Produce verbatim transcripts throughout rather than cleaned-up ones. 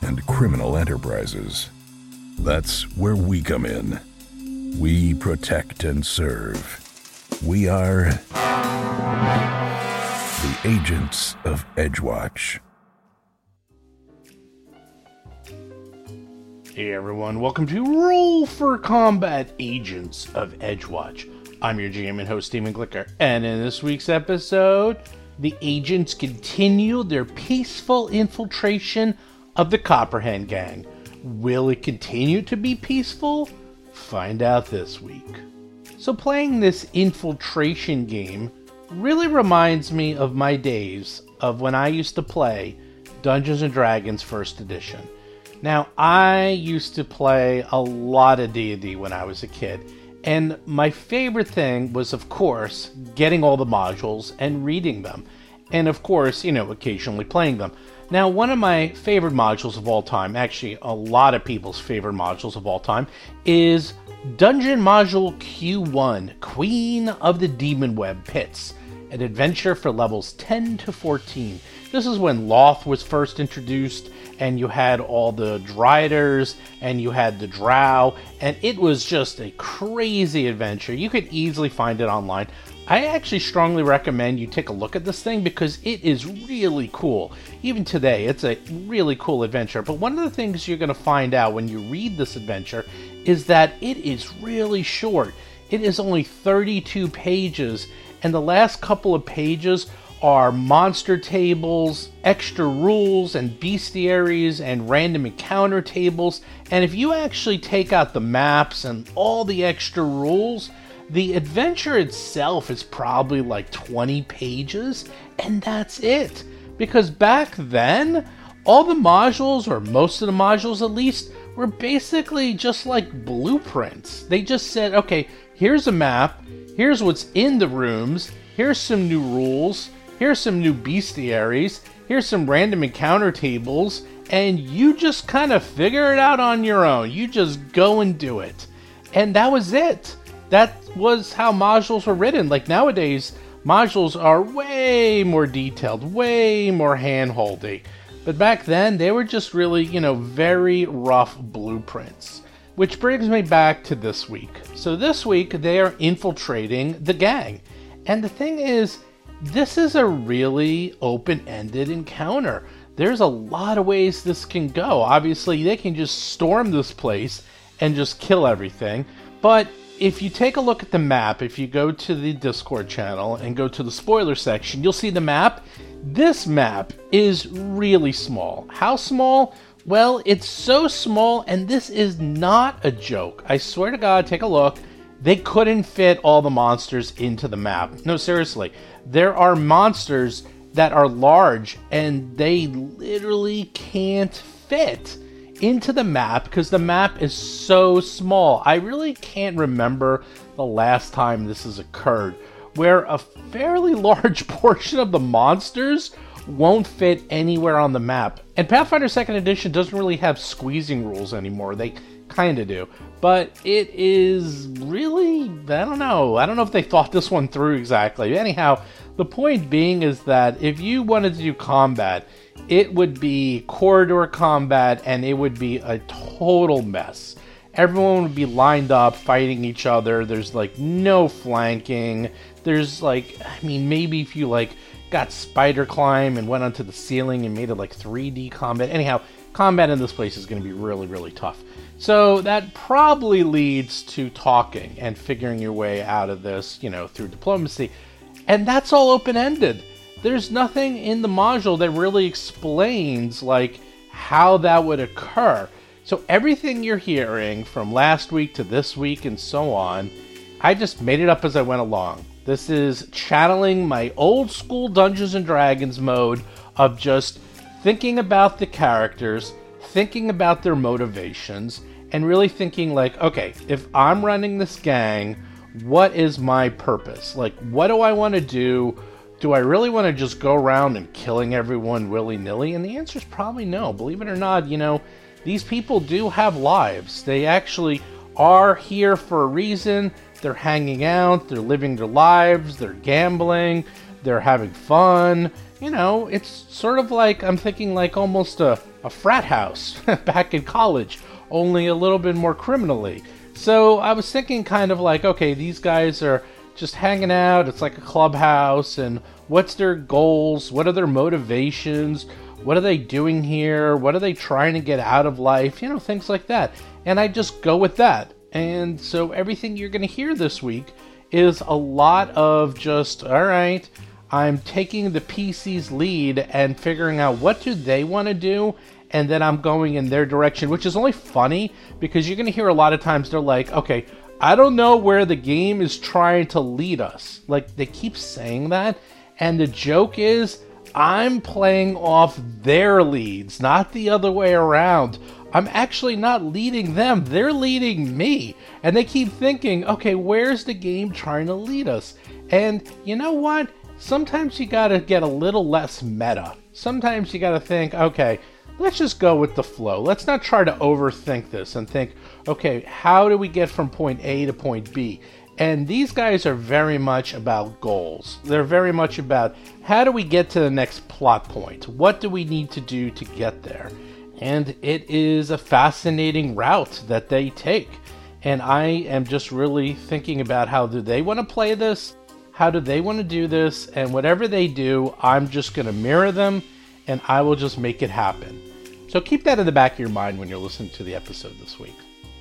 and criminal enterprises. That's where we come in. We protect and serve. We are the Agents of Edgewatch. Hey everyone, welcome to Roll for Combat, Agents of Edgewatch. I'm your G M and host, Steven Glicker, and in this week's episode, the agents continue their peaceful infiltration of the Copperhand Gang. Will it continue to be peaceful? Find out this week. So playing this infiltration game really reminds me of my days of when I used to play Dungeons and Dragons first edition. Now, I used to play a lot of D and D when I was a kid, and my favorite thing was, of course, getting all the modules and reading them. And of course, you know, occasionally playing them. Now, one of my favorite modules of all time, actually a lot of people's favorite modules of all time, is Dungeon Module Q one, Queen of the Demonweb Pits, an adventure for levels ten to fourteen. This is when Loth was first introduced, and you had all the Driders, and you had the Drow, and it was just a crazy adventure. You could easily find it online. I actually strongly recommend you take a look at this thing because it is really cool. Even today, it's a really cool adventure. But one of the things you're going to find out when you read this adventure is that it is really short. It is only thirty-two pages, and the last couple of pages are monster tables, extra rules and bestiaries, and random encounter tables. And if you actually take out the maps and all the extra rules, the adventure itself is probably like twenty pages, and that's it. Because back then, all the modules, or most of the modules at least, were basically just like blueprints. They just said, okay, here's a map, here's what's in the rooms, here's some new rules, here's some new bestiaries, here's some random encounter tables, and you just kind of figure it out on your own. You just go and do it. And that was it. That was how modules were written. Like nowadays, modules are way more detailed, way more hand-holdy. But back then, they were just really, you know, very rough blueprints. Which brings me back to this week. So this week, they are infiltrating the gang. And the thing is, this is a really open-ended encounter. There's a lot of ways this can go. Obviously, they can just storm this place and just kill everything. But if you take a look at the map, if you go to the Discord channel and go to the spoiler section, you'll see the map. This map is really small. How small? Well, it's so small, and this is not a joke. I swear to God, take a look. They couldn't fit all the monsters into the map. No, seriously. There are monsters that are large, and they literally can't fit into the map because the map is so small. I really can't remember the last time this has occurred where a fairly large portion of the monsters won't fit anywhere on the map. And Pathfinder second edition doesn't really have squeezing rules anymore. They kind of do. But it is really, I don't know. I don't know if they thought this one through exactly. Anyhow, the point being is that if you wanted to do combat, it would be corridor combat, and it would be a total mess. Everyone would be lined up fighting each other. There's like no flanking. There's like, I mean, maybe if you like got spider climb and went onto the ceiling and made it like three D combat. Anyhow, combat in this place is going to be really, really tough. So that probably leads to talking and figuring your way out of this, you know, through diplomacy. And that's all open-ended. There's nothing in the module that really explains, like, how that would occur. So everything you're hearing from last week to this week and so on, I just made it up as I went along. This is channeling my old school Dungeons and Dragons mode of just thinking about the characters, thinking about their motivations and really thinking like, okay, if I'm running this gang, what is my purpose? Like, what do I want to do? Do I really want to just go around and killing everyone willy-nilly? And the answer is probably no. Believe it or not, you know, these people do have lives. They actually are here for a reason. They're hanging out. They're living their lives. They're gambling. They're having fun. You know, it's sort of like, I'm thinking like almost a, a frat house back in college, only a little bit more criminally. So I was thinking kind of like, okay, these guys are just hanging out. It's like a clubhouse. And what's their goals? What are their motivations? What are they doing here? What are they trying to get out of life? You know, things like that. And I just go with that. And so everything you're going to hear this week is a lot of just, all right, I'm taking the P C's lead and figuring out what do they want to do, and then I'm going in their direction, which is only funny because you're going to hear a lot of times they're like, okay, I don't know where the game is trying to lead us. Like, they keep saying that, and the joke is I'm playing off their leads, not the other way around. I'm actually not leading them. They're leading me. And they keep thinking, okay, where's the game trying to lead us? And you know what? Sometimes you got to get a little less meta. Sometimes you got to think, okay, let's just go with the flow. Let's not try to overthink this and think, okay, how do we get from point A to point B? And these guys are very much about goals. They're very much about, how do we get to the next plot point? What do we need to do to get there? And it is a fascinating route that they take. And I am just really thinking about, how do they want to play this? How do they want to do this? And whatever they do, I'm just going to mirror them, and I will just make it happen. So keep that in the back of your mind when you're listening to the episode this week.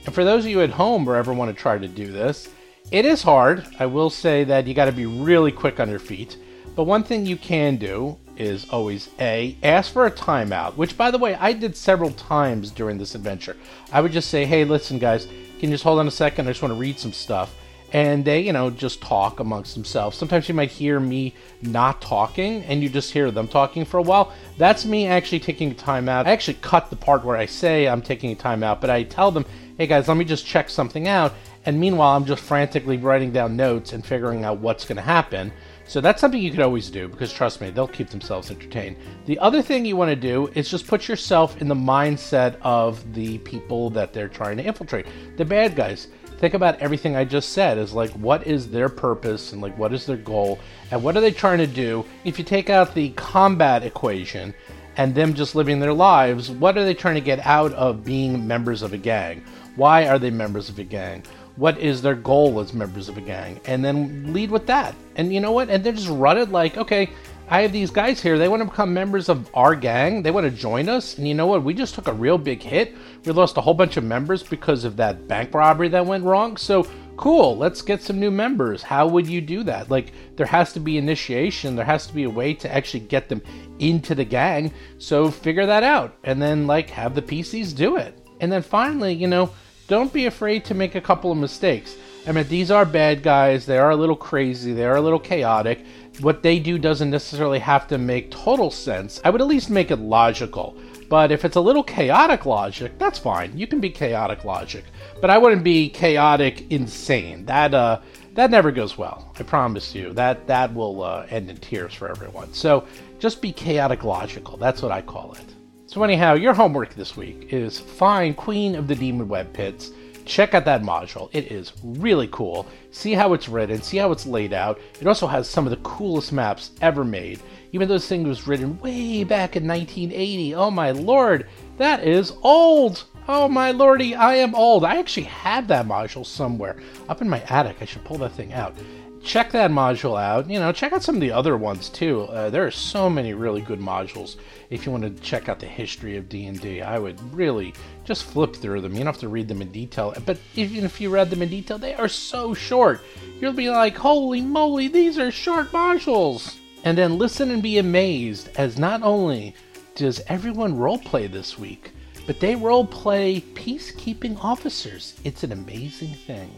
And for those of you at home or ever want to try to do this, it is hard. I will say that you got to be really quick on your feet. But one thing you can do is always A, ask for a timeout, which, by the way, I did several times during this adventure. I would just say, hey, listen, guys, can you just hold on a second? I just want to read some stuff. And they, you know, just talk amongst themselves. Sometimes you might hear me not talking, and you just hear them talking for a while. That's me actually taking a timeout. I actually cut the part where I say I'm taking a timeout, but I tell them, hey, guys, let me just check something out. And meanwhile, I'm just frantically writing down notes and figuring out what's going to happen. So that's something you could always do, because trust me, they'll keep themselves entertained. The other thing you want to do is just put yourself in the mindset of the people that they're trying to infiltrate. The bad guys. Think about everything I just said is like, what is their purpose, and like, what is their goal, and what are they trying to do? If you take out the combat equation and them just living their lives, what are they trying to get out of being members of a gang? Why are they members of a gang? What is their goal as members of a gang? And then lead with that. And you know what? And they're just run it like, okay, I have these guys here. They want to become members of our gang. They want to join us. And you know what? We just took a real big hit. We lost a whole bunch of members because of that bank robbery that went wrong. So cool, let's get some new members. How would you do that? Like, there has to be initiation. There has to be a way to actually get them into the gang. So figure that out. And then, like, have the P Cs do it. And then finally, you know, don't be afraid to make a couple of mistakes. I mean, these are bad guys. They are a little crazy. They are a little chaotic. What they do doesn't necessarily have to make total sense. I would at least make it logical. But if it's a little chaotic logic, that's fine. You can be chaotic logic. But I wouldn't be chaotic insane. That uh, that never goes well. I promise you. That, that will uh, end in tears for everyone. So just be chaotic logical. That's what I call it. So anyhow, your homework this week is find Queen of the Demonweb Pits. Check out that module. It is really cool. See how it's written. See how it's laid out. It also has some of the coolest maps ever made. Even though this thing was written way back in nineteen eighty. Oh my lord, that is old. Oh my lordy, I am old. I actually have that module somewhere up in my attic. I should pull that thing out. Check that module out. You know, check out some of the other ones too. Uh, there are so many really good modules. If you want to check out the history of D and D, I would really just flip through them. You don't have to read them in detail, but even if you read them in detail, they are so short. You'll be like, holy moly, these are short modules. And then listen and be amazed, as not only does everyone roleplay this week, but they roleplay peacekeeping officers. It's an amazing thing.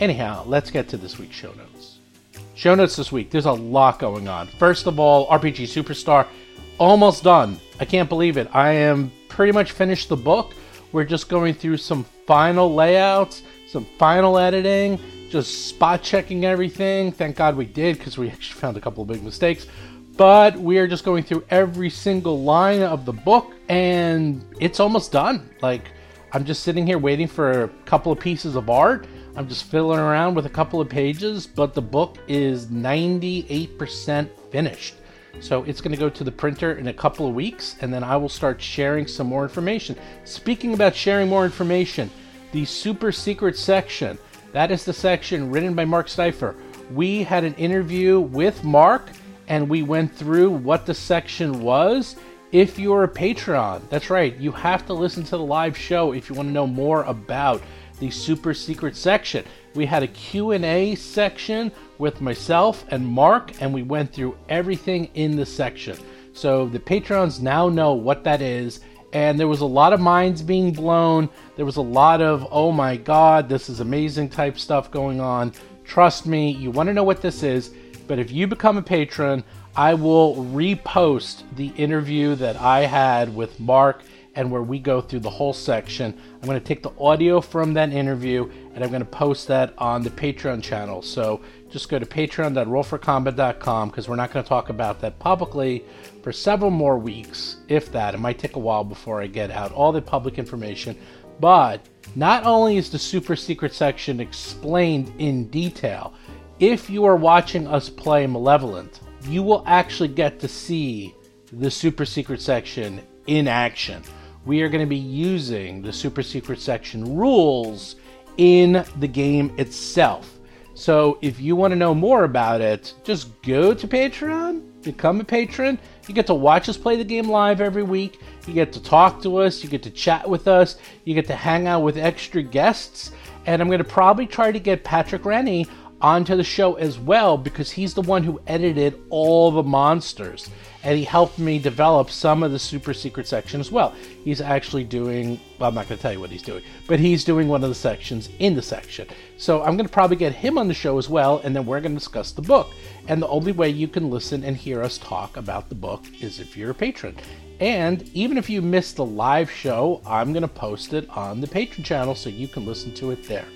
Anyhow, let's get to this week's show notes. Show notes this week. There's a lot going on. First of all, R P G Superstar, almost done. I can't believe it. I am pretty much finished the book. We're just going through some final layouts, some final editing, just spot checking everything. Thank God we did, because we actually found a couple of big mistakes. But we are just going through every single line of the book, and it's almost done. Like, I'm just sitting here waiting for a couple of pieces of art. I'm just fiddling around with a couple of pages, but the book is ninety-eight percent finished. So it's going to go to the printer in a couple of weeks, and then I will start sharing some more information. Speaking about sharing more information, the super secret section, that is the section written by Mark Stifer. We had an interview with Mark, and we went through what the section was. If you're a Patreon, that's right, you have to listen to the live show if you want to know more about the super secret section. We had a Q and A section with myself and Mark, and we went through everything in the section. So the Patrons now know what that is, and there was a lot of minds being blown. There was a lot of, oh my God, this is amazing type stuff going on. Trust me, you want to know what this is, but if you become a patron, I will repost the interview that I had with Mark and where we go through the whole section. I'm going to take the audio from that interview and I'm going to post that on the Patreon channel. So just go to patreon dot roll for combat dot com, because we're not going to talk about that publicly for several more weeks, if that. It might take a while before I get out all the public information. But not only is the super secret section explained in detail, if you are watching us play Malevolent, you will actually get to see the super secret section in action. We are going to be using the super secret section rules in the game itself. So if you want to know more about it, just go to Patreon, become a patron. You get to watch us play the game live every week. You get to talk to us. You get to chat with us. You get to hang out with extra guests. And I'm going to probably try to get Patrick Rennie onto the show as well, because he's the one who edited all the monsters and he helped me develop some of the super secret section as well. He's actually doing, well, I'm not going to tell you what he's doing, but he's doing one of the sections in the section. So I'm going to probably get him on the show as well, and then we're going to discuss the book. And the only way you can listen and hear us talk about the book is if you're a patron. And even if you missed the live show, I'm going to post it on the Patreon channel so you can listen to it there.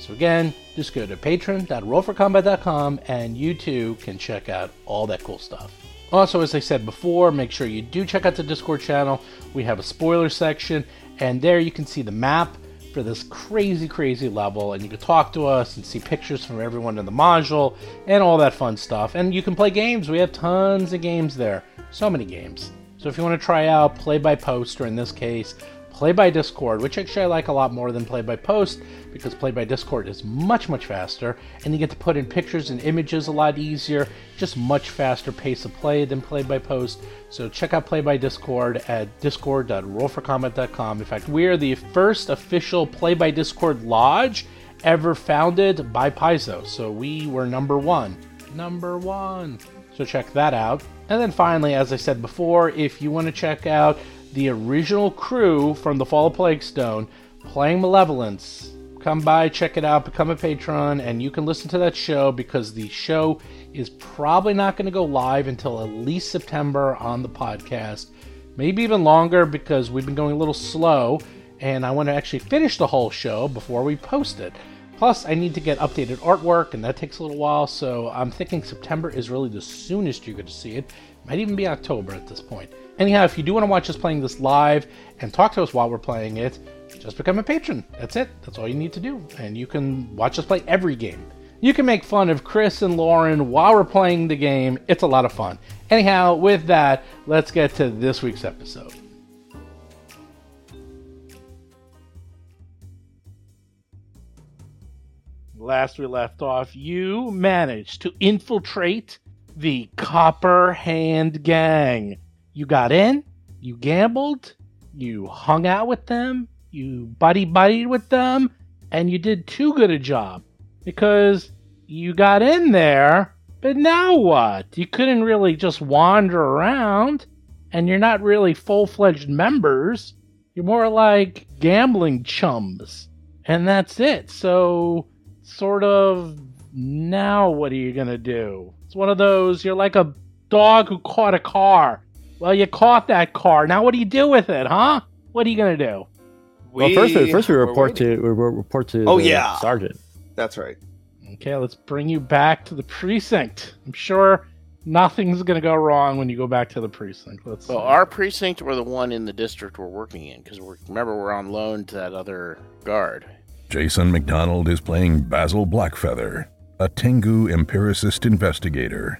So again, just go to patreon dot roll for combat dot com and you too can check out all that cool stuff. Also, as I said before, make sure you do check out the Discord channel. We have a spoiler section, and there you can see the map for this crazy, crazy level, and you can talk to us and see pictures from everyone in the module and all that fun stuff. And you can play games. We have tons of games there. So many games. So if you want to try out play by post, or in this case, play by Discord, which actually I like a lot more than play by post, because play by Discord is much, much faster, and you get to put in pictures and images a lot easier, just much faster pace of play than play by post. So check out play by Discord at discord dot roll for combat dot com. In fact, we are the first official play by Discord lodge ever founded by Paizo, so we were number one. Number one. So check that out. And then finally, as I said before, if you want to check out the original crew from the Fall of Plaguestone playing Malevolence, come by, check it out, become a patron, and you can listen to that show, because the show is probably not going to go live until at least September on the podcast, maybe even longer, because we've been going a little slow and I want to actually finish the whole show before we post it. Plus, I need to get updated artwork, and that takes a little while, so I'm thinking September is really the soonest you're going to see it. Might even be October at this point. Anyhow, if you do want to watch us playing this live and talk to us while we're playing it, just become a patron. That's it. That's all you need to do. And you can watch us play every game. You can make fun of Chris and Lauren while we're playing the game. It's a lot of fun. Anyhow, with that, let's get to this week's episode. Last we left off, you managed to infiltrate the Copperhand Gang. You got in, you gambled, you hung out with them, you buddy-buddied with them, and you did too good a job, because you got in there, but now what? You couldn't really just wander around, and you're not really full-fledged members. You're more like gambling chums, and that's it. So, sort of, now what are you going to do? It's one of those, you're like a dog who caught a car. Well, you caught that car. Now what do you do with it, huh? What are you gonna do? We well, first, we, first we report to we report to oh, the yeah. sergeant. That's right. Okay, let's bring you back to the precinct. I'm sure nothing's gonna go wrong when you go back to the precinct. Let's. Well, see. Our precinct or the one in the district we're working in, because remember we're on loan to that other guard. Jason McDonald is playing Basil Blackfeather, a Tengu empiricist investigator.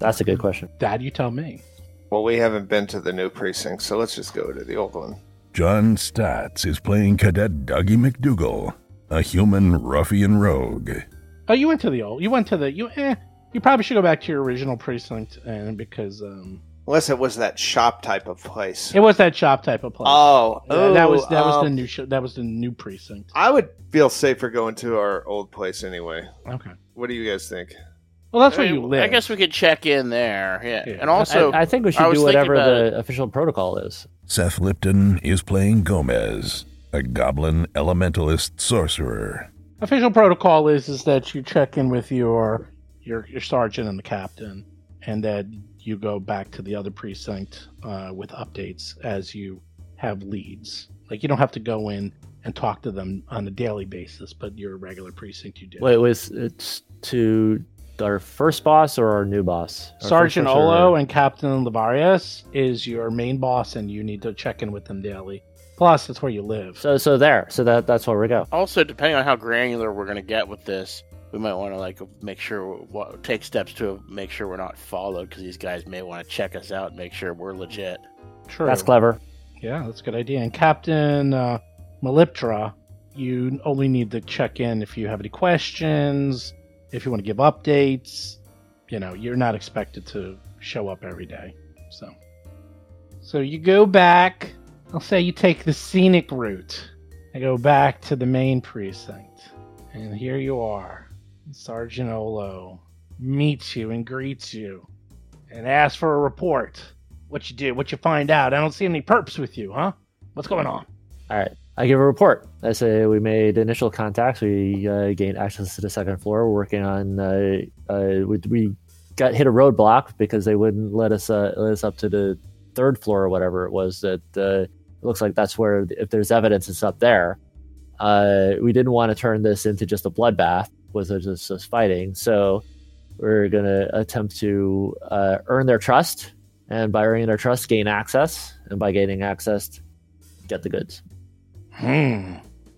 That's a good question. Dad, you tell me. Well, we haven't been to the new precinct, so let's just go to the old one. John Statz is playing Cadet Dougie McDougal, a human ruffian rogue. Oh, you went to the old. You went to the. You eh, you probably should go back to your original precinct, and because um. Unless it was that shop type of place. It was that shop type of place. Oh, yeah, oh that was that um, was the new sh- that was the new precinct. I would feel safer going to our old place anyway. Okay. What do you guys think? Well, that's I mean, where you live. I guess we could check in there. Yeah, yeah. And also, I, I think we should do whatever the it. official protocol is. Seth Lipton is playing Gomez, a goblin elementalist sorcerer. Official protocol is is that you check in with your your your sergeant and the captain, and that. You go back to the other precinct uh, with updates as you have leads. Like, you don't have to go in and talk to them on a daily basis, but your regular precinct you do. Wait, was it's to our first boss or our new boss? Our Sergeant Olo and Captain Lavarius is your main boss, and you need to check in with them daily. Plus, that's where you live. So, so there. So that that's where we go. Also, depending on how granular we're going to get with this, we might want to like make sure, take steps to make sure we're not followed, because these guys may want to check us out and make sure we're legit. True. That's clever. Yeah, that's a good idea. And Captain uh, Meliptra, you only need to check in if you have any questions, if you want to give updates. You know, you're not expected to show up every day. So, so you go back. I'll say you take the scenic route. I go back to the main precinct, and here you are. Sergeant Olo meets you and greets you and asks for a report. What you do, what you find out. I don't see any perps with you, huh? What's going on? All right. I give a report. I say we made initial contacts. We uh, gained access to the second floor. We're working on... Uh, uh, we, we got hit a roadblock because they wouldn't let us uh, let us up to the third floor or whatever it was. That uh, it looks like that's where, if there's evidence, it's up there. Uh, we didn't want to turn this into just a bloodbath. Was just us fighting, so we're going to attempt to uh, earn their trust, and by earning their trust, gain access, and by gaining access, get the goods. Hmm.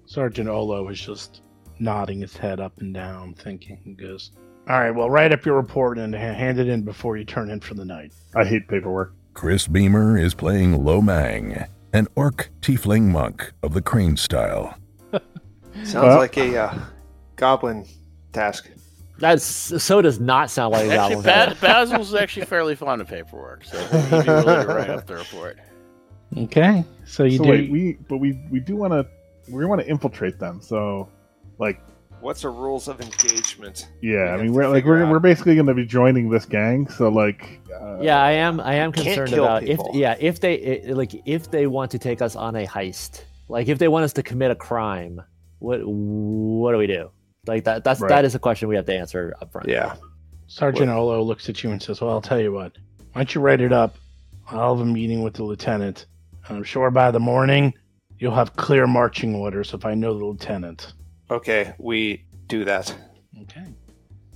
Sergeant Olo is just nodding his head up and down, thinking. He goes, "All right, well, write up your report and hand it in before you turn in for the night." I hate paperwork. Chris Beamer is playing Lomang, an orc tiefling monk of the crane style. Sounds well, like a uh, goblin. Task. That's so does not sound like that one. Ba- Basil's actually fairly fond of paperwork, so he'd be willing to write up the report. Okay, so you so do. Wait, we but we we do want to we want to infiltrate them. So, like, what's the rules of engagement? Yeah, I mean, we're like we're, we're basically going to be joining this gang. So, like, uh, yeah, I am I am concerned about people. if yeah if they it, like if they want to take us on a heist, like if they want us to commit a crime, what what do we do? Like that that's right. That is a question we have to answer up front. Yeah. Sergeant what? Olo looks at you and says, "Well, I'll tell you what. Why don't you write it up? I'll have a meeting with the lieutenant. I'm sure by the morning you'll have clear marching orders if I know the lieutenant." Okay, we do that. Okay.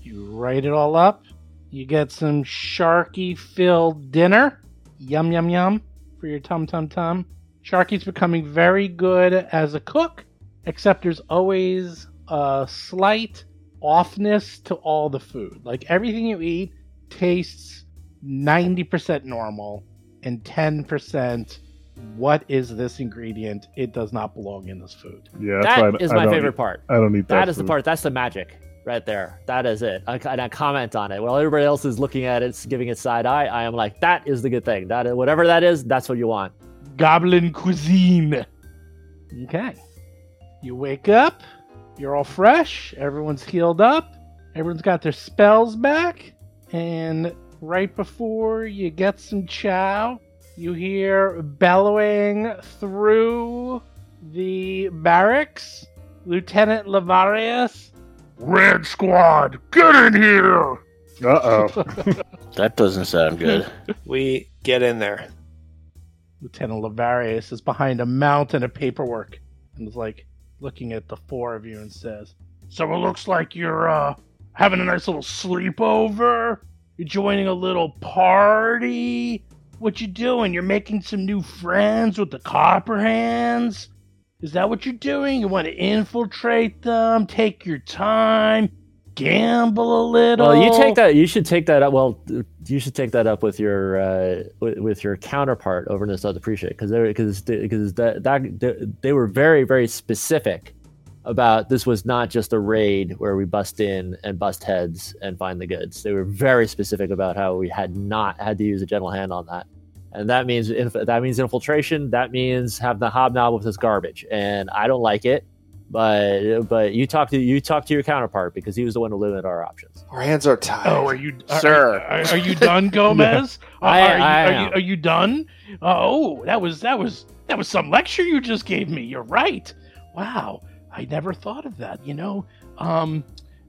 You write it all up. You get some Sharky-filled dinner. Yum, yum, yum for your tum-tum-tum. Sharky's becoming very good as a cook, except there's always... a slight offness to all the food. Like, everything you eat tastes ninety percent normal and ten percent what is this ingredient? It does not belong in this food. Yeah, that's that is I, my I favorite eat, part. I don't eat that. That is food. The part. That's the magic right there. That is it. I, and I comment on it. While everybody else is looking at it, giving it side eye, I am like, that is the good thing. That is, whatever that is, that's what you want. Goblin cuisine. Okay. You wake up. You're all fresh, everyone's healed up, everyone's got their spells back, and right before you get some chow, you hear bellowing through the barracks, Lieutenant Lavarius, "Red Squad, get in here!" Uh-oh. That doesn't sound good. We get in there. Lieutenant Lavarius is behind a mountain of paperwork and is like looking at the four of you and says, "So it looks like you're uh, having a nice little sleepover? You're joining a little party? What you doing? You're making some new friends with the Copperhands? Is that what you're doing? You want to infiltrate them, take your time, gamble a little?" Well, you take that. You should take that up. Well, you should take that up with your uh, with, with your counterpart over in the South Appreciate, because because because that, that they were very very specific about this was not just a raid where we bust in and bust heads and find the goods. They were very specific about how we had not had to use a gentle hand on that. And that means inf- that means infiltration. That means have the hobnob with this garbage, and I don't like it. But but you talk to you talk to your counterpart, because he was the one who limited our options. Our hands are tied. Oh, are you are, sir? Are, are, are you done, Gomez? No. uh, I, are, I, you, I are, you, are you done? Uh, oh, that was that was that was some lecture you just gave me. You're right. Wow, I never thought of that. You know, um,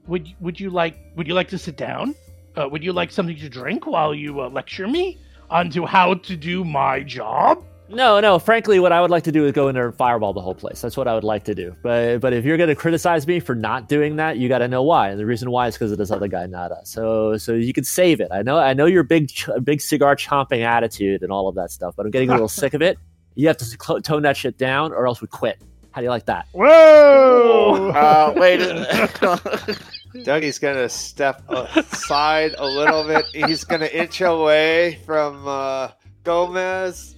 would would you like would you like to sit down? Uh, would you like something to drink while you uh, lecture me onto how to do my job? No, no. Frankly, what I would like to do is go in there and fireball the whole place. That's what I would like to do. But but if you're going to criticize me for not doing that, you got to know why. And the reason why is because of this other guy, not us. So so you can save it. I know I know your big ch- big cigar chomping attitude and all of that stuff, but I'm getting a little sick of it. You have to cl- tone that shit down, or else we quit. How do you like that? Whoa! Uh, wait. Dougie's going to step aside a little bit. He's going to inch away from uh, Gomez.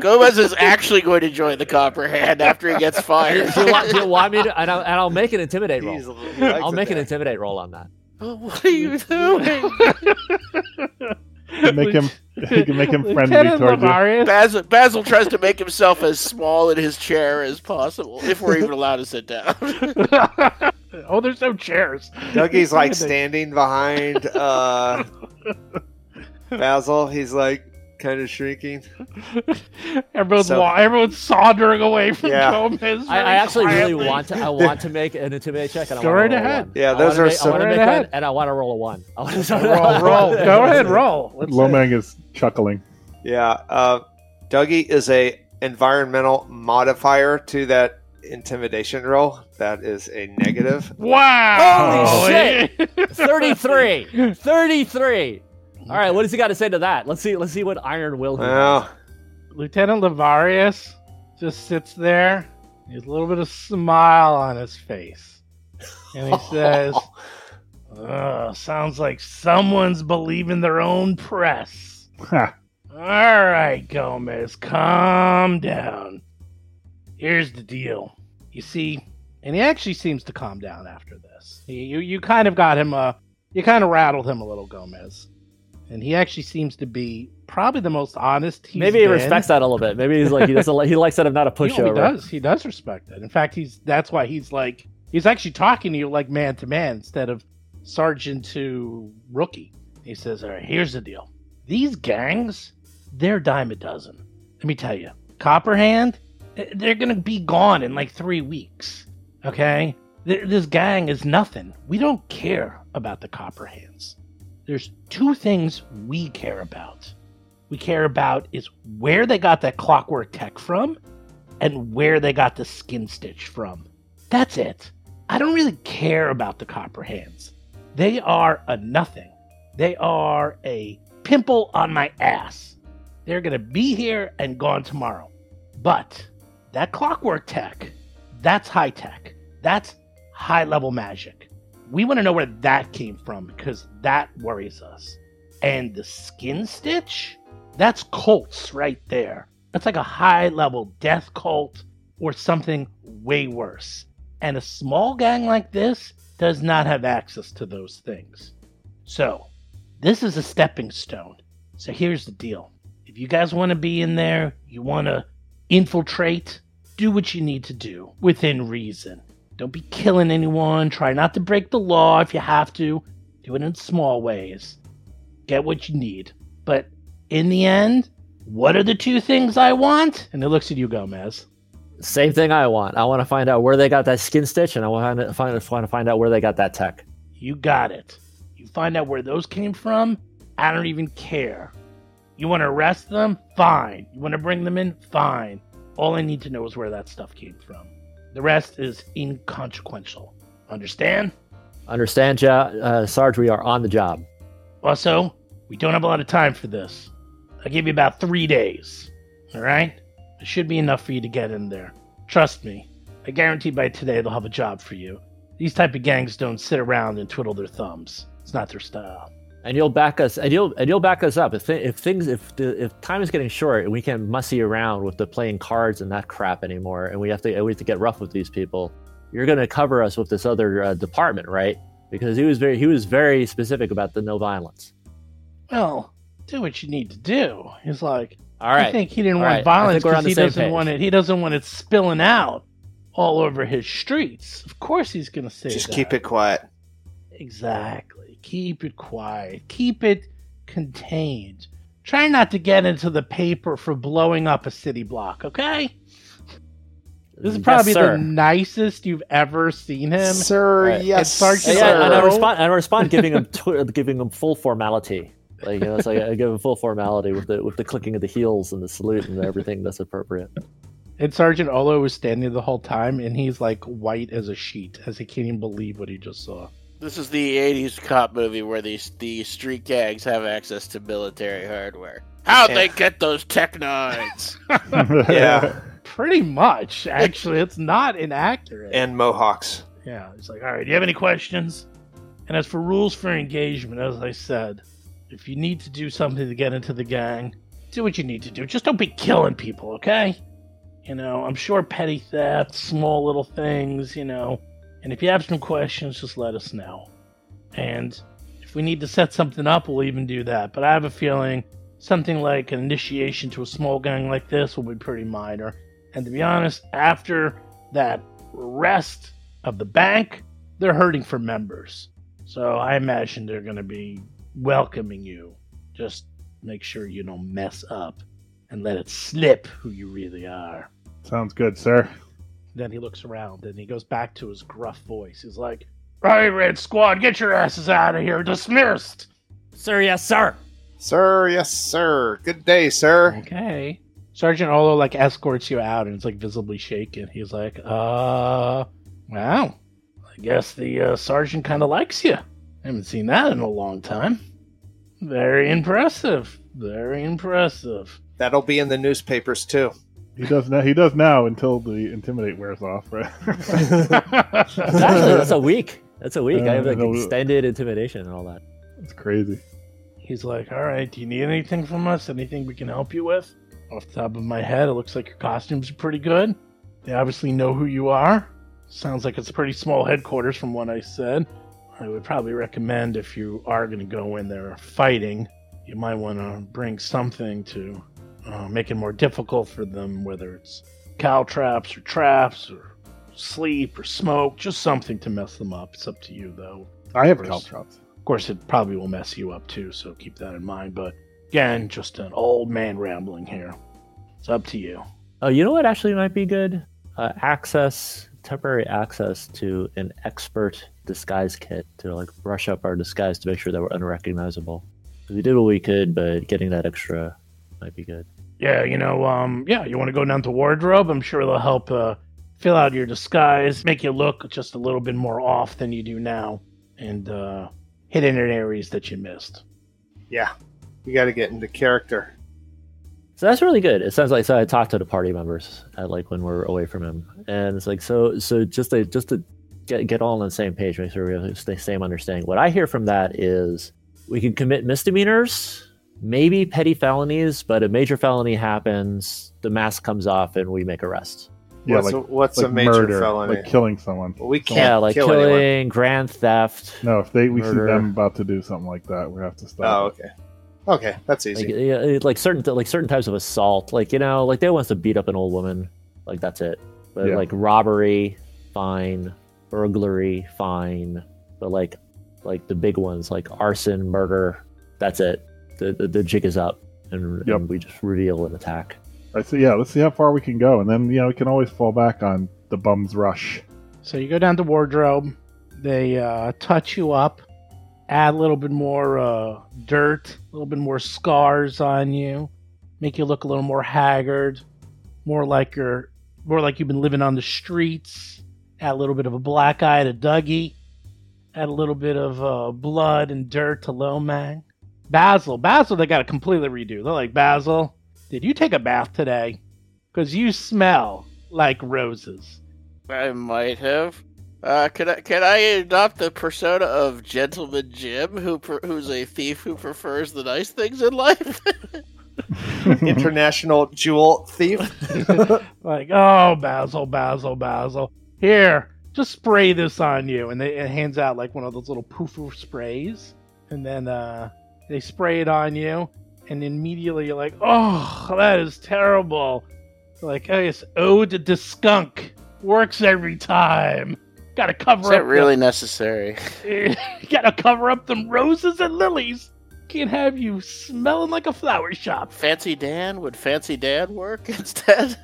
Gomez is actually going to join the Copperhand after he gets fired. Do you want, do you want me to? And I'll, and I'll make an intimidate roll. I'll make an intimidate roll on that. Oh, what are you doing? Make him, you can make him friendly towards you. Basil, Basil tries to make himself as small in his chair as possible, if we're even allowed to sit down. Oh, there's no chairs. Dougie's like standing behind uh, Basil. He's like kind of shrinking. Everyone's so, wa- everyone's sauntering away from yeah. Gomez. I, I actually quietly. really want to. I want to make an intimidate check. And I want to roll ahead. Yeah, I those are. Make, I want to make one, and I want to roll a one. I want to roll. roll. Go ahead, roll. Let's Lomang see. Is chuckling. Yeah, uh, Dougie is a environmental modifier to that intimidation roll. That is a negative. Wow! Holy oh, shit! thirty-three. thirty-three. All right, what does he got to say to that? Let's see. Let's see what Iron Will. Well, Lieutenant Lavarius just sits there. There's a little bit of smile on his face, and he says, "Ugh, sounds like someone's believing their own press." Huh. All right, Gomez, calm down. Here's the deal. You see, and he actually seems to calm down after this. You you kind of got him. Uh, you kind of rattled him a little, Gomez. And he actually seems to be probably the most honest he's Maybe he been. Respects that a little bit. Maybe he's like he doesn't like, he likes that I'm not a pushover. He does. He does respect that. In fact, he's that's why he's like he's actually talking to you like man to man instead of sergeant to rookie. He says, "All right, here's the deal. These gangs, they're dime a dozen. Let me tell you, Copperhand, they're gonna be gone in like three weeks. Okay, this gang is nothing. We don't care about the Copperhands." There's two things we care about. We care about is where they got that clockwork tech from and where they got the skin stitch from. That's it. I don't really care about the Copperhands. They are a nothing. They are a pimple on my ass. They're going to be here and gone tomorrow. But that clockwork tech, that's high tech. That's high-level magic. We want to know where that came from, because that worries us. And the skin stitch? That's cults right there. That's like a high-level death cult or something way worse. And a small gang like this does not have access to those things. So, this is a stepping stone. So here's the deal. If you guys want to be in there, you want to infiltrate, do what you need to do within reason. Don't be killing anyone. Try not to break the law if you have to. Do it in small ways. Get what you need. But in the end, what are the two things I want? And it looks at you, Gomez. Same thing I want. I want to find out where they got that skin stitch, and I want to find, find, find out where they got that tech. You got it. You find out where those came from, I don't even care. You want to arrest them? Fine. You want to bring them in? Fine. All I need to know is where that stuff came from. The rest is inconsequential. Understand? Understand, ja- uh, Sarge, we are on the job. Also, we don't have a lot of time for this. I'll give you about three days. All right? It should be enough for you to get in there. Trust me. I guarantee by today they'll have a job for you. These type of gangs don't sit around and twiddle their thumbs. It's not their style. And you'll back us, and you'll and you'll back us up if if things if the, if time is getting short and we can't mussy around with the playing cards and that crap anymore, and we have to we have to get rough with these people. You're going to cover us with this other uh, department, right? Because he was very he was very specific about the no violence. Well, do what you need to do. He's like, all right. I think he didn't all want right. violence because he doesn't page. want it. He doesn't want it spilling out all over his streets. Of course, he's going to say just that. Just keep it quiet. Exactly. Keep it quiet. Keep it contained. Try not to get into the paper for blowing up a city block, okay? This is probably yes, the nicest you've ever seen him. Sir, right. yes, Sergeant and, sir. And I respond, and I respond giving him t- giving him full formality. Like, you know, it's like I give him full formality with the with the clicking of the heels and the salute and everything that's appropriate. And Sergeant Olo was standing the whole time, and he's like white as a sheet, as he can't even believe what he just saw. This is the eighties cop movie where these the street gangs have access to military hardware. How'd yeah. they get those Technoids? yeah. Pretty much, actually. It's not inaccurate. And Mohawks. Yeah. It's like, all right, do you have any questions? And as for rules for engagement, as I said, if you need to do something to get into the gang, do what you need to do. Just don't be killing people, okay? You know, I'm sure petty theft, small little things, you know. And if you have some questions, just let us know. And if we need to set something up, we'll even do that. But I have a feeling something like an initiation to a small gang like this will be pretty minor. And to be honest, after that arrest of the bank, they're hurting for members. So I imagine they're going to be welcoming you. Just make sure you don't mess up and let it slip who you really are. Sounds good, sir. Then he looks around, and he goes back to his gruff voice. He's like, all right, Red Squad, get your asses out of here. Dismissed. Sir, yes, sir. Sir, yes, sir. Good day, sir. Okay. Sergeant Olo, like, escorts you out, and it's, like, visibly shaken. He's like, uh, wow. I guess the uh, sergeant kind of likes you. I haven't seen that in a long time. Very impressive. Very impressive. That'll be in the newspapers, too. He does now. He does now until the intimidate wears off, right? Actually, that's a week. That's a week. Uh, I have like no, extended intimidation and all that. It's crazy. He's like, all right, do you need anything from us? Anything we can help you with? Off the top of my head, it looks like your costumes are pretty good. They obviously know who you are. Sounds like it's pretty small headquarters from what I said. I would probably recommend if you are going to go in there fighting, you might want to bring something to... Uh, make it more difficult for them, whether it's caltraps or traps or sleep or smoke, just something to mess them up. It's up to you, though. I have caltraps. Of course, it probably will mess you up, too, so keep that in mind. But again, just an old man rambling here. It's up to you. Oh, you know what actually might be good? Uh, access, temporary access to an expert disguise kit to like brush up our disguise to make sure that we're unrecognizable. We did what we could, but getting that extra might be good. Yeah, you know, um, yeah, you want to go down to wardrobe? I'm sure they'll help uh, fill out your disguise, make you look just a little bit more off than you do now, and uh, hit in areas that you missed. Yeah, you got to get into character. So that's really good. It sounds like so. I talked to the party members at like when we're away from him, and it's like so. So just to just to get get all on the same page, make sure we have the same understanding. What I hear from that is we can commit misdemeanors. Maybe petty felonies, but a major felony happens, the mask comes off, and we make arrests. Yeah, what's like, a, what's like a major murder, felony? Like killing someone. Well, we can't yeah, like kill killing, anyone. Grand theft. No, if they we murder. see them about to do something like that, we have to stop. Oh, okay, okay, that's easy. Like, yeah, like certain like certain types of assault, like you know, like they want to beat up an old woman, like that's it. But yeah. like robbery, fine. Burglary, fine. But like like the big ones, like arson, murder, that's it. The, the the jig is up, and, yep. and we just reveal an attack. All right, so yeah, let's see how far we can go, and then you know we can always fall back on the bum's rush. So you go down to wardrobe. They uh, touch you up, add a little bit more uh, dirt, a little bit more scars on you, make you look a little more haggard, more like you're, more like you've been living on the streets. Add a little bit of a black eye to Dougie. Add a little bit of uh, blood and dirt to Lomang. Basil, Basil, they got to completely redo. They're like, Basil, did you take a bath today? Because you smell like roses. I might have. Uh, can I can I adopt the persona of Gentleman Jim, who who's a thief who prefers the nice things in life? International jewel thief. Like, oh, Basil, Basil, Basil. Here, just spray this on you. And they, it hands out like one of those little poof sprays. And then uh, they spray it on you. And immediately you're like, oh, that is terrible. You're like, oh, it's Ode to Skunk. Works every time. Got to cover up. Is that up really them. Necessary? Got to cover up them roses and lilies. Can't have you smelling like a flower shop. Fancy Dan? Would Fancy Dan work instead?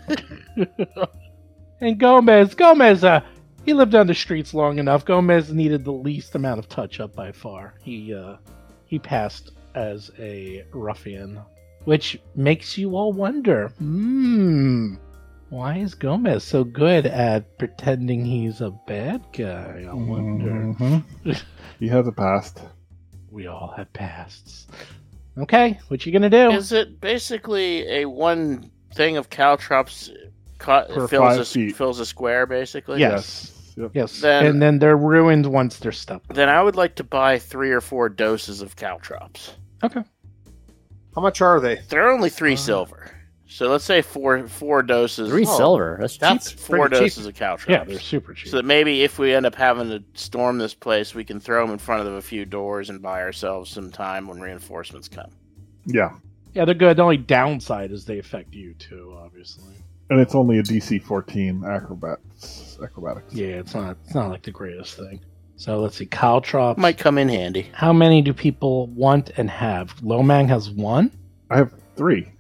And Gomez, Gomez, uh, he lived on the streets long enough. Gomez needed the least amount of touch-up by far. He, uh, he passed as a ruffian, which makes you all wonder, hmm... why is Gomez so good at pretending he's a bad guy? I wonder. Mm-hmm. He has a past. We all have pasts. Okay, what you gonna do? Is it basically a one thing of caltrops ca- fills, a, fills a square, basically? Yes. Yes. Yep. Yes. Then, and then they're ruined once they're stuffed. Then I would like to buy three or four doses of caltrops. Okay. How much are they? They're only three uh, silver. So let's say four four doses. Three oh, silver. That's, that's cheap. Four Pretty doses cheap. Of caltrops. Yeah, they're super cheap. So that maybe if we end up having to storm this place, we can throw them in front of a few doors and buy ourselves some time when reinforcements come. Yeah. Yeah, they're good. The only downside is they affect you too, obviously. And it's only a D C fourteen acrobatics. Acrobatics. Yeah, it's not. It's not like the greatest thing. So let's see. Caltrops might come in handy. How many do people want and have? Lomang has one. I have three.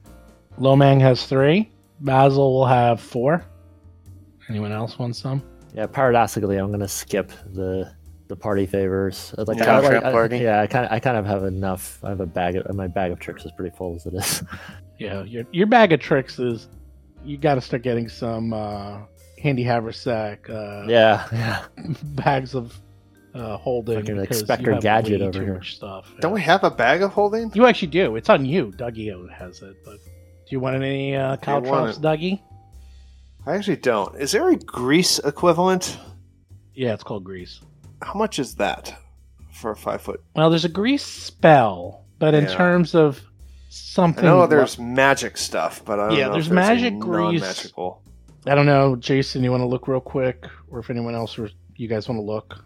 Lomang has three. Basil will have four. Anyone else want some? Yeah, paradoxically, I'm going to skip the the party favors. Like, yeah, I, like, party. I, yeah, I kind of I kind of have enough. I have a bag of my bag of tricks is pretty full as it is. Yeah, your your bag of tricks is you got to start getting some uh, handy haversack. Uh, yeah, yeah. Bags of uh, holding. Fucking Inspector Gadget over here. Stuff. Don't yeah. we have a bag of holding? You actually do. It's on you. Dougie has it, but. Do you want any uh, caltrops, Dougie? I actually don't. Is there a grease equivalent? Yeah, it's called grease. How much is that for a five foot? Well, there's a grease spell, but yeah. in terms of something... I know there's like... magic stuff, but I don't yeah, know there's if there's magic grease. Non-magical. I don't know. Jason, you want to look real quick? Or if anyone else, or you guys want to look?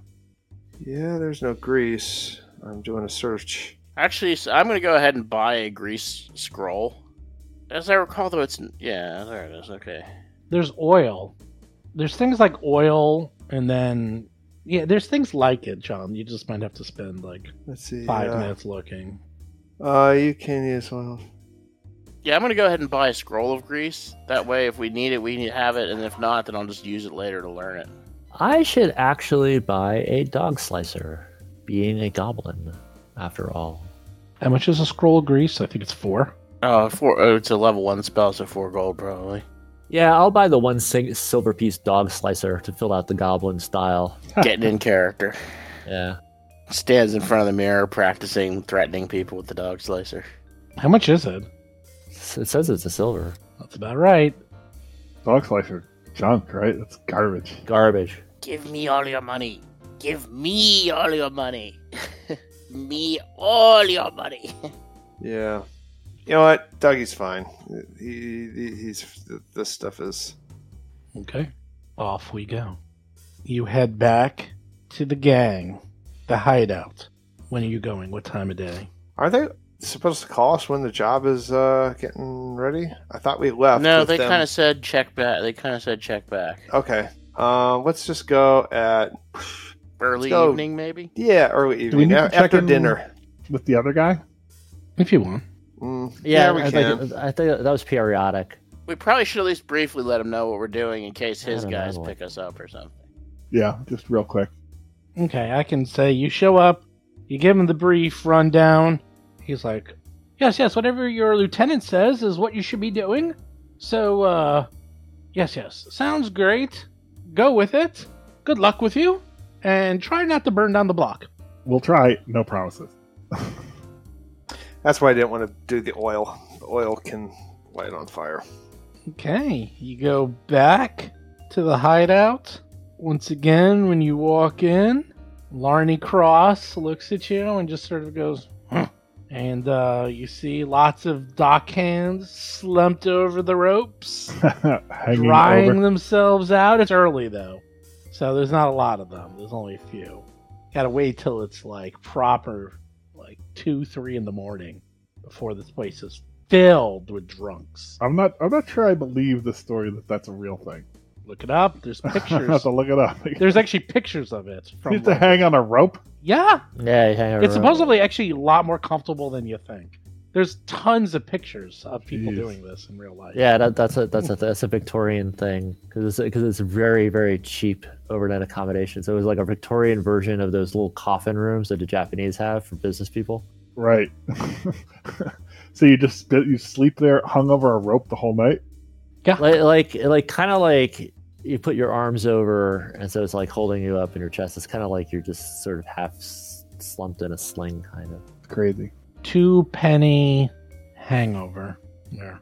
Yeah, there's no grease. I'm doing a search. Actually, so I'm going to go ahead and buy a grease scroll. As I recall, though, it's... Yeah, there it is. Okay. There's oil. There's things like oil, and then... Yeah, there's things like it, John. You just might have to spend, like, Let's see, five uh, minutes looking. Uh, you can use oil. Yeah, I'm going to go ahead and buy a scroll of grease. That way, if we need it, we need to have it, and if not, then I'll just use it later to learn it. I should actually buy a dog slicer, being a goblin, after all. How much is a scroll of grease? I think it's four. Oh, four, oh, it's a level one spell, so four gold, probably. Yeah, I'll buy the one sing- silver piece dog slicer to fill out the goblin style. Getting in character. Yeah. Stands in front of the mirror, practicing, threatening people with the dog slicer. How much is it? It says it's a silver. That's about right. Dog slicer junk, right? That's garbage. Garbage. Give me all your money. Give me all your money. Me all your money. Yeah. You know what? Dougie's fine. He, he he's this stuff is okay. Off we go. You head back to the gang, the hideout. When are you going? What time of day? Are they supposed to call us when the job is uh, getting ready? I thought we left. No, they kind of said check back. They kind of said check back. Okay. Uh, let's just go at early go. evening, maybe. Yeah, early evening. Do we need to check after dinner with the other guy, if you want. Mm, yeah, yeah, we I can. Think, I think that was periodic. We probably should at least briefly let him know what we're doing in case his guys know. Pick us up or something. Yeah, just real quick. Okay, I can say you show up You give him the brief rundown. He's like, yes, yes, whatever your lieutenant says is what you should be doing. So, uh, yes, yes, sounds great. Go with it. Good luck with you. And try not to burn down the block. We'll try. No promises. That's why I didn't want to do the oil. The oil can light on fire. Okay. You go back to the hideout. Once again, when you walk in, Larney Cross looks at you and just sort of goes, huh. And uh, you see lots of dock hands slumped over the ropes, drying over. themselves out. It's early, though, so there's not a lot of them. There's only a few. Gotta wait till it's, like, proper, like, two, three in the morning before this place is filled with drunks. I'm not I'm not sure I believe the story that that's a real thing. Look it up. There's pictures. I have to look it up. There's actually pictures of it. From you used to hang on a rope? Yeah. Yeah, you hang on a rope. It's supposedly actually a lot more comfortable than you think. There's tons of pictures of people Jeez. doing this in real life. Yeah, that, that's a that's a that's a Victorian thing because it's because it's very very cheap overnight accommodation. So it was like a Victorian version of those little coffin rooms that the Japanese have for business people. Right. So you just you sleep there, hung over a rope the whole night. Yeah, like like, like kind of like you put your arms over, and so it's like holding you up in your chest. It's kind of like you're just sort of half slumped in a sling, kind of. It's crazy. Two penny hangover. Yeah,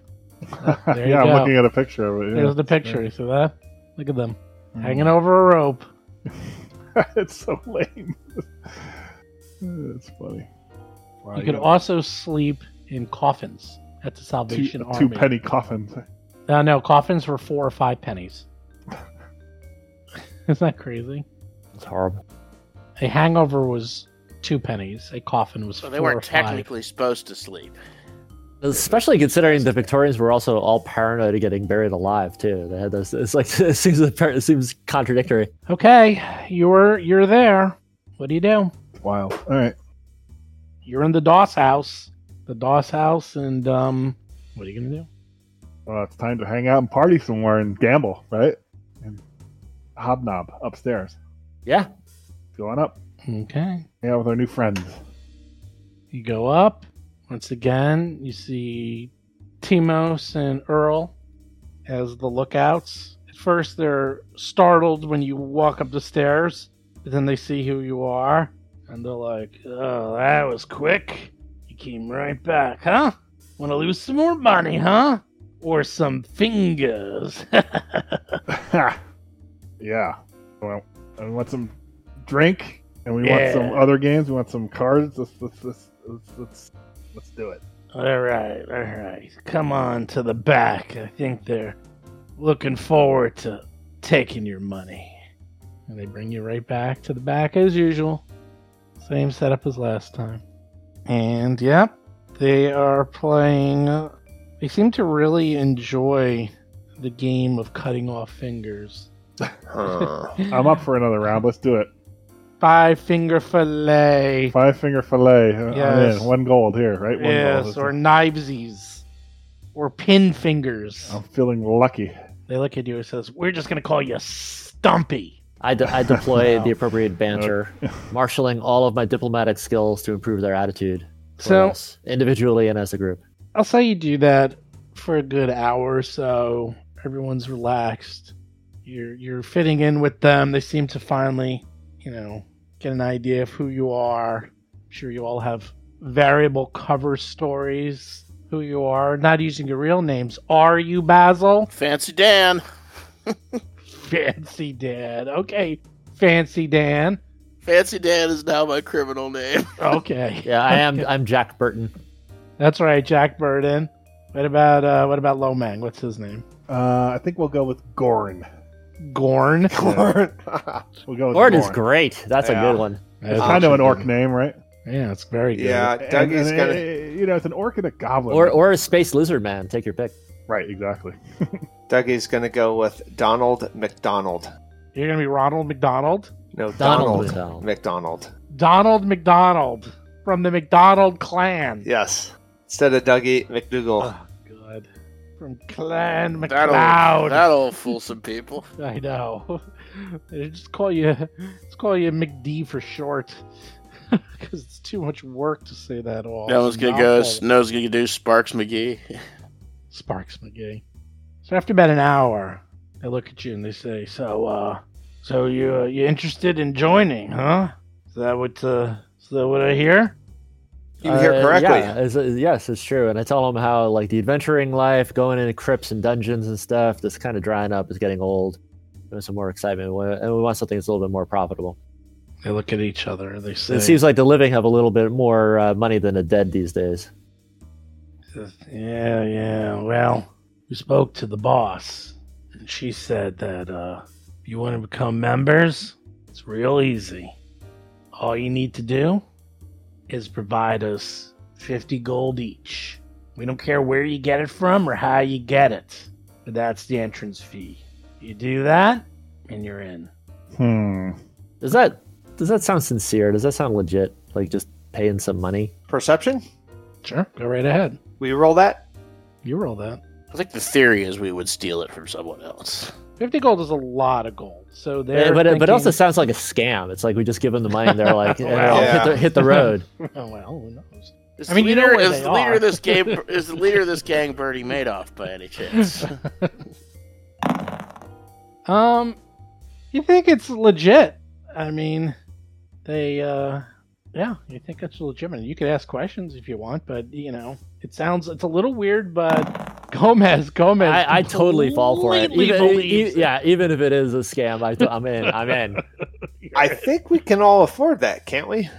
uh, there yeah you go. I'm looking at a picture of it. Yeah. There's the picture. You see that? Look at them. Mm. Hanging over a rope. It's so lame. It's funny. Wow, you could also sleep in coffins at the Salvation two, Army. Two penny coffins. Uh, no, coffins were four or five pennies. Isn't that crazy? It's horrible. A hangover was two pennies. A coffin was so they weren't technically supposed to sleep. Especially considering the Victorians were also all paranoid of getting buried alive too. They had those. It's like it seems it seems contradictory. Okay, you're you're there. What do you do? Wild. All right. You're in the Doss house. The Doss house, and um, what are you gonna do? Well, it's time to hang out and party somewhere and gamble, right? And hobnob upstairs. Yeah. Go on up. Okay. Yeah, with our new friends. You go up. Once again, you see Timos and Earl as the lookouts. At first, they're startled when you walk up the stairs, but then they see who you are, and they're like, oh, that was quick. You came right back, huh? Want to lose some more money, huh? Or some fingers. Yeah. Well, and we want some drink, and we yeah. want some other games. We want some cards. Let's let's let's let's let's, let's do it. All right, all right. Come on to the back. I think they're looking forward to taking your money. And they bring you right back to the back as usual. Same setup as last time. And yep, they are playing. They seem to really enjoy the game of cutting off fingers. I'm up for another round. Let's do it. Five finger fillet. Five finger fillet. Yes. I'm in. One gold here, right? One yes, gold. Or knivesies. Or pin fingers. I'm feeling lucky. They look at you and says, we're just going to call you Stumpy. I, de- I deploy wow. the appropriate banter, marshaling all of my diplomatic skills to improve their attitude. So us, individually and as a group. I'll say you do that for a good hour or so. Everyone's relaxed. You're you're fitting in with them. They seem to finally, you know, get an idea of who you are. I'm sure you all have variable cover stories, who you are. Not using your real names. Are you Basil? Fancy Dan. Fancy Dan. Okay. Fancy Dan. Fancy Dan is now my criminal name. Okay. Yeah, I am. I'm Jack Burton. That's right, Jack Burton. What about uh, what about Lomang? What's his name? Uh, I think we'll go with Gorn. Gorn? Gorn. we'll go with Gorn. Gorn is great. That's yeah. a good one. It's kind of an orc name, right? Yeah, it's very good. Yeah, Dougie's and, and, gonna... You know, it's an orc and a goblin. Or, or a space lizard man. Take your pick. Right, exactly. Dougie's going to go with Donald McDonald. You're going to be Ronald McDonald? No, Donald, Donald McDonald. Donald McDonald from the McDonald clan. Yes. Instead of Dougie McDougal. Oh, God. From Clan McLeod. That'll, that'll fool some people. I know. Just call you, just call you McD for short. Because it's too much work to say that all. No one's going to go, no one's going to do Sparks McGee. Sparks McGee. So after about an hour, they look at you and they say, so, uh, so you, uh, you're interested in joining, huh? Is that what, uh, is that what I hear? You hear uh, correctly. Yeah, it's, uh, yes, it's true. And I tell them how, like, the adventuring life, going into crypts and dungeons and stuff, that's kind of drying up, is getting old. There's some more excitement. And we want something that's a little bit more profitable. They look at each other. They say, it seems like the living have a little bit more uh, money than the dead these days. Yeah, yeah. Well, we spoke to the boss, and she said that uh, if you want to become members, it's real easy. All you need to do is provide us fifty gold each. We don't care where you get it from or how you get it, but that's the entrance fee. You do that, and you're in. Hmm. Does that does that sound sincere? Does that sound legit? Like just paying some money? Perception? Sure. Go right ahead. Will you roll that? You roll that. I think the theory is we would steal it from someone else. Fifty gold is a lot of gold, so they're. Yeah, but thinking... but also sounds like a scam. It's like we just give them the money, and they're like, well, yeah. hit, the, hit the road. Oh, well, who knows? Is I mean, leader, you know where is they the are. Leader of this game is the leader of this gang Bernie Madoff by any chance? um, you think it's legit? I mean, they, uh, yeah, you think it's legitimate. You could ask questions if you want, but you know, it sounds it's a little weird, but. Gomez, Gomez. I, I totally fall for it. Even, e- it. Yeah, even if it is a scam, I, I'm in. I'm in. I think we can all afford that, can't we?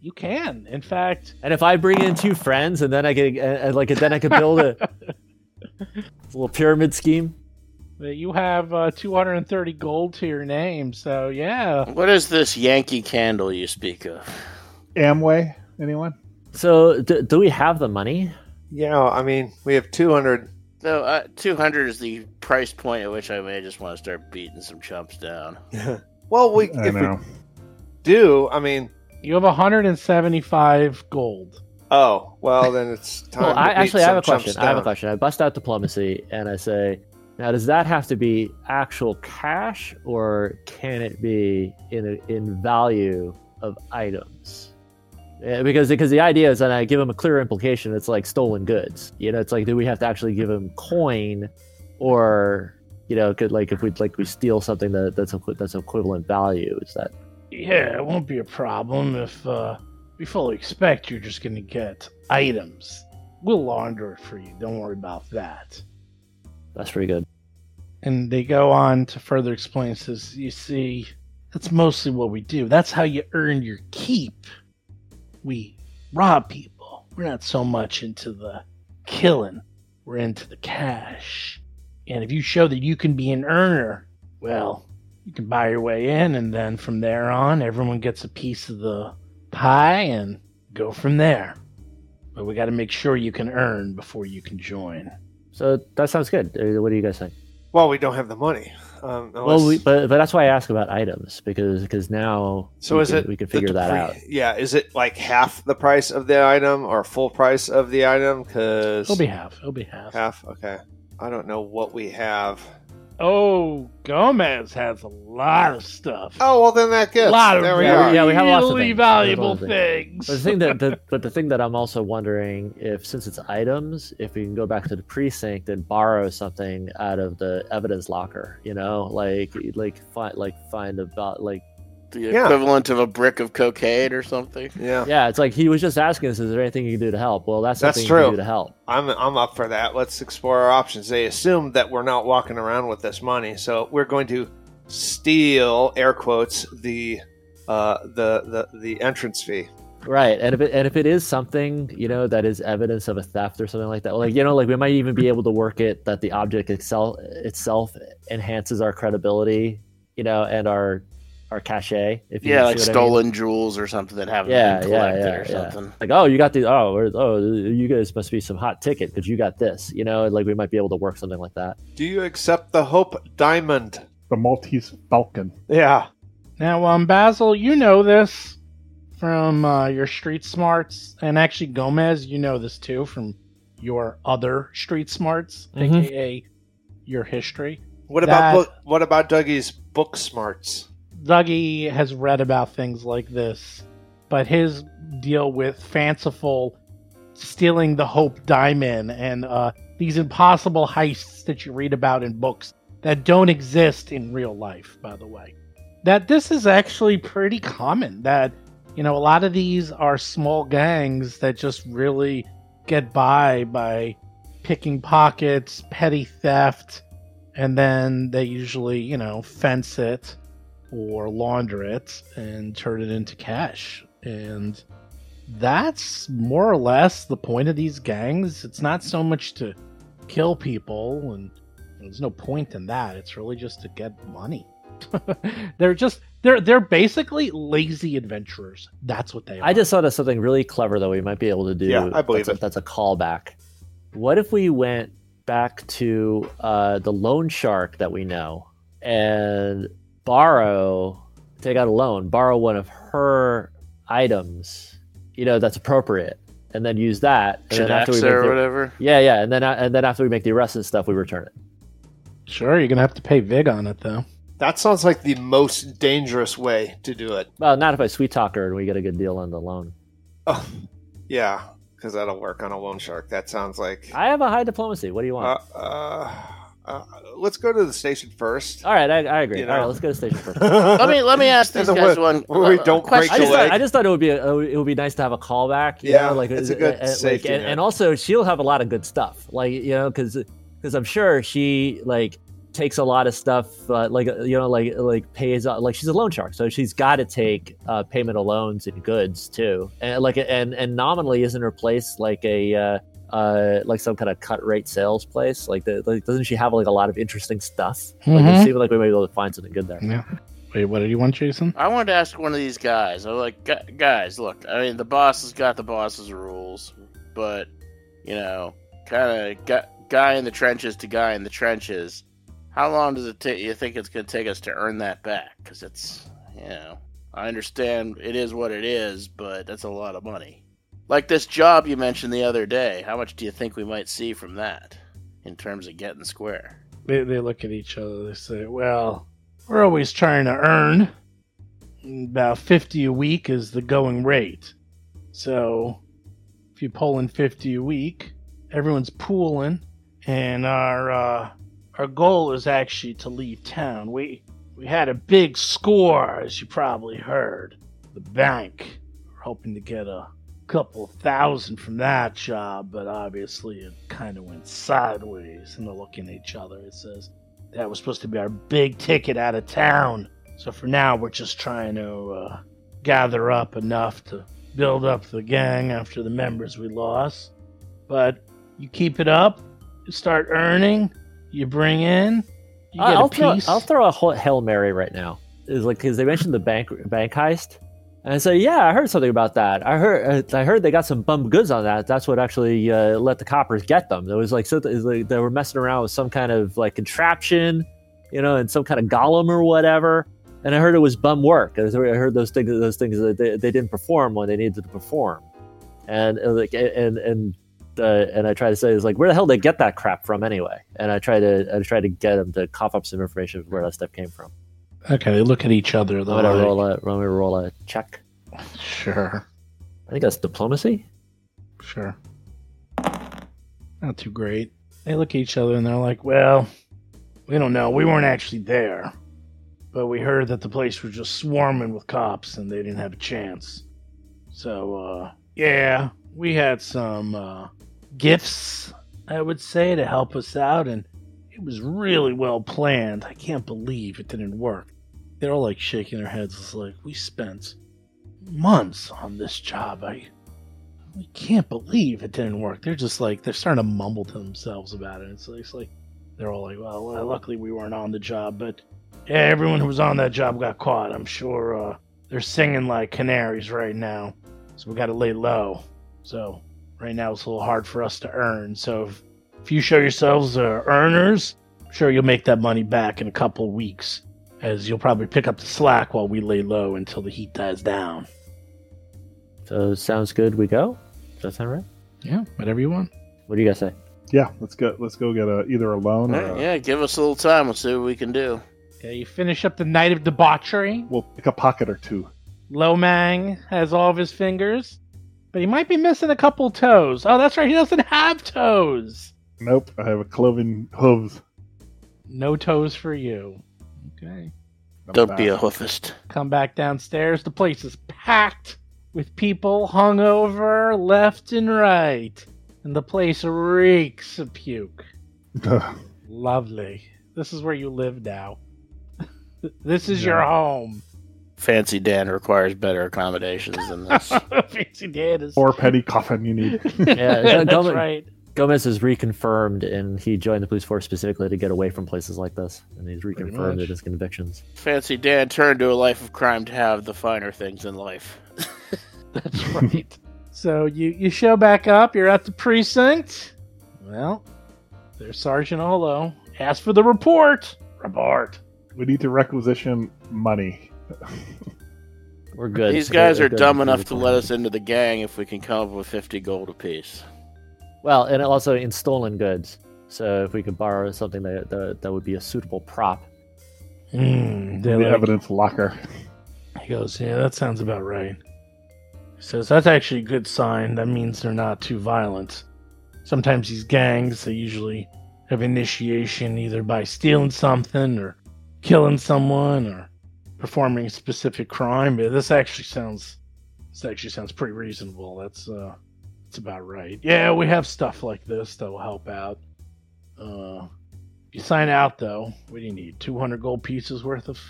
You can, in fact. And if I bring in two friends, and then I get, and like, then I could build a, a little pyramid scheme. You have uh, two hundred thirty gold to your name, so yeah. What is this Yankee candle you speak of? Amway, anyone? So, do, do we have the money? Yeah, I mean, we have two hundred. No, uh, two hundred is the price point at which I may just want to start beating some chumps down. Well, we I if know. we do, I mean... You have one hundred seventy-five gold. Oh, well, then it's time well, to I, beat actually, some I have a question. Down. I have a question. I bust out diplomacy, and I say, now, does that have to be actual cash, or can it be in a, in value of items? Yeah, because because the idea is that I give them a clear implication. It's like stolen goods. You know, it's like, do we have to actually give them coin, or you know, could like if we like we steal something that that's a, that's equivalent value? Is that? Yeah, it won't be a problem if uh, we fully expect you're just going to get items. We'll launder it for you. Don't worry about that. That's pretty good. And they go on to further explain. Says, you see, that's mostly what we do. That's how you earn your keep. We rob people. We're not so much into the killing. We're into the cash. And if you show that you can be an earner, well, you can buy your way in, and then from there on, everyone gets a piece of the pie and go from there. But we got to make sure you can earn before you can join. So that sounds good. What do you guys think? Well, we don't have the money. Um, unless... Well, we, but but that's why I ask about items because because now so we, is can, it, we can figure the, that out. Yeah, is it like half the price of the item or full price of the item? Because it'll be half. It'll be half. Half. Okay. I don't know what we have. Oh, Gomez has a lot of stuff. Oh well, then that gets a lot of there we really, yeah, we have lots of things, valuable things. things. But the thing that the, but the thing that I'm also wondering if since it's items, if we can go back to the precinct and borrow something out of the evidence locker, you know, like like find like find about like the equivalent yeah. of a brick of cocaine or something. Yeah, yeah. It's like he was just asking us, "Is there anything you can do to help?" Well, that's something that's true. You can do to help. I'm I'm up for that. Let's explore our options. They assume that we're not walking around with this money, so we're going to steal air quotes the uh, the the the entrance fee. Right, and if it, and if it is something you know that is evidence of a theft or something like that, like you know, like we might even be able to work it that the object itself itself enhances our credibility, you know, and our. Or cachet, if you yeah, like stolen I mean. jewels or something that haven't yeah, been collected yeah, yeah, or something. Yeah. Like, oh, you got these. Oh, or, oh, you guys must be some hot ticket because you got this. You know, like we might be able to work something like that. Do you accept the Hope Diamond, the Maltese Falcon? Yeah. Now, um, Basil, you know this from uh, your street smarts, and actually, Gomez, you know this too from your other street smarts, mm-hmm. aka your history. What that... about what about Dougie's book smarts? Dougie has read about things like this but his deal with fanciful stealing the Hope Diamond and uh, these impossible heists that you read about in books that don't exist in real life, by the way. That this is actually pretty common, that, you know, a lot of these are small gangs that just really get by by picking pockets, petty theft, and then they usually, you know, fence it or launder it and turn it into cash. And that's more or less the point of these gangs. It's not so much to kill people, and there's no point in that. It's really just to get money. they're just they're they're basically lazy adventurers. That's what they are. I just thought of something really clever that we might be able to do. Yeah, I believe that's it. A, that's a callback. What if we went back to uh, the loan shark that we know and borrow, take out a loan, borrow one of her items, you know, that's appropriate, and then use that. And then after we make the, or whatever. Yeah, yeah, and then and then after we make the arrest and stuff, we return it. Sure, you're gonna have to pay Vig on it though. That sounds like the most dangerous way to do it. Well, not if I sweet talk her and we get a good deal on the loan. Oh, yeah, because that'll work on a loan shark. That sounds like... I have a high diplomacy. What do you want? Uh, uh, uh, let's go to the station first. All right, I, I agree. You know? All right, let's go to the station first. let me let me ask these guys one, one we don't question. Break the I just, leg. Thought, I just thought it would be a, it would be nice to have a callback. You yeah, know, like, it's a good uh, safety like, and, and also, she'll have a lot of good stuff. Like, you know, because I'm sure she, like... takes a lot of stuff, uh, like you know, like like pays like she's a loan shark, so she's got to take uh, payment of loans and goods too, and like and and nominally isn't her place like a uh, uh, like some kind of cut rate sales place? Like, the, like doesn't she have like a lot of interesting stuff? Mm-hmm. Like it seemed like we might be able to find something good there. Yeah. Wait, what did you want, Jason? I wanted to ask one of these guys. I'm like, guys, look, I mean, the boss has got the boss's rules, but you know, kind of guy in the trenches to guy in the trenches. How long does it take? You think it's going to take us to earn that back? Because it's, you know, I understand it is what it is, but that's a lot of money. Like this job you mentioned the other day, how much do you think we might see from that in terms of getting square? They they look at each other. They say, "Well, we're always trying to earn. About fifty a week is the going rate. So if you pull in fifty a week, everyone's pooling, and our." Uh, Our goal is actually to leave town. We we had a big score, as you probably heard. The bank. We're hoping to get a couple thousand from that job, but obviously it kind of went sideways. And they're looking at each other. It says, that was supposed to be our big ticket out of town. So for now, we're just trying to uh, gather up enough to build up the gang after the members we lost. But you keep it up, you start earning... You bring in, you uh, get I'll a piece. Throw, I'll throw a whole Hail Mary right now. Is like because they mentioned the bank bank heist, and I say, yeah, I heard something about that. I heard I heard they got some bum goods on that. That's what actually uh, let the coppers get them. It was like so th- like they were messing around with some kind of like contraption, you know, and some kind of golem or whatever. And I heard it was bum work. I heard those things those things that they, they didn't perform when they needed to perform, and like and and. Uh, and I try to say, it's like, where the hell did they get that crap from anyway? And I try to I try to get them to cough up some information of where that stuff came from. Okay, they look at each other. I'm going like... to roll a check. Sure. I think that's diplomacy? Sure. Not too great. They look at each other and they're like, well, we don't know. We weren't actually there. But we heard that the place was just swarming with cops and they didn't have a chance. So, uh, yeah, we had some... Uh, gifts, I would say, to help us out, and it was really well planned. I can't believe it didn't work. They're all like shaking their heads. It's like, we spent months on this job. I we can't believe it didn't work. They're just like, they're starting to mumble to themselves about it. It's like, it's like they're all like, well, well, luckily we weren't on the job, but yeah, everyone who was on that job got caught. I'm sure uh, they're singing like canaries right now, so we got to lay low. So... Right now, it's a little hard for us to earn. So if, if you show yourselves uh, earners, I'm sure you'll make that money back in a couple of weeks, as you'll probably pick up the slack while we lay low until the heat dies down. So sounds good. We go. Does that sound right? Yeah, whatever you want. What do you guys say? Yeah, let's go. Let's go get a, either a loan. Right, or a... Yeah, give us a little time. We'll see what we can do. Yeah, you finish up the night of debauchery. We'll pick a pocket or two. Lomang has all of his fingers, but he might be missing a couple toes. Oh, that's right. He doesn't have toes. Nope. I have a cloven hooves. No toes for you. Okay. Don't back. Be a hoofist. Come back downstairs. The place is packed with people hung over left and right. And the place reeks of puke. Lovely. This is where you live now. This is yeah. your home. Fancy Dan requires better accommodations than this. Fancy Dan is... Or petty coffin you need. yeah, that's Gomez, right. Gomez is reconfirmed, and he joined the police force specifically to get away from places like this. And he's reconfirmed his convictions. Fancy Dan turned to a life of crime to have the finer things in life. That's right. So you, you show back up. You're at the precinct. Well, there's Sergeant Olo. Ask for the report. Report. We need to requisition money. We're good. These guys They're are good. dumb enough to let us into the gang if we can come up with fifty gold apiece. Well, and also in stolen goods. So if we could borrow something that that, that would be a suitable prop. Mm, the like, evidence locker. He goes, yeah, that sounds about right. He says, that's actually a good sign. That means they're not too violent. Sometimes these gangs, they usually have initiation either by stealing something or killing someone or performing a specific crime, but this actually sounds this actually sounds pretty reasonable. That's uh, that's about right. Yeah, we have stuff like this that will help out. Uh, if you sign out, though, what do you need? two hundred gold pieces worth of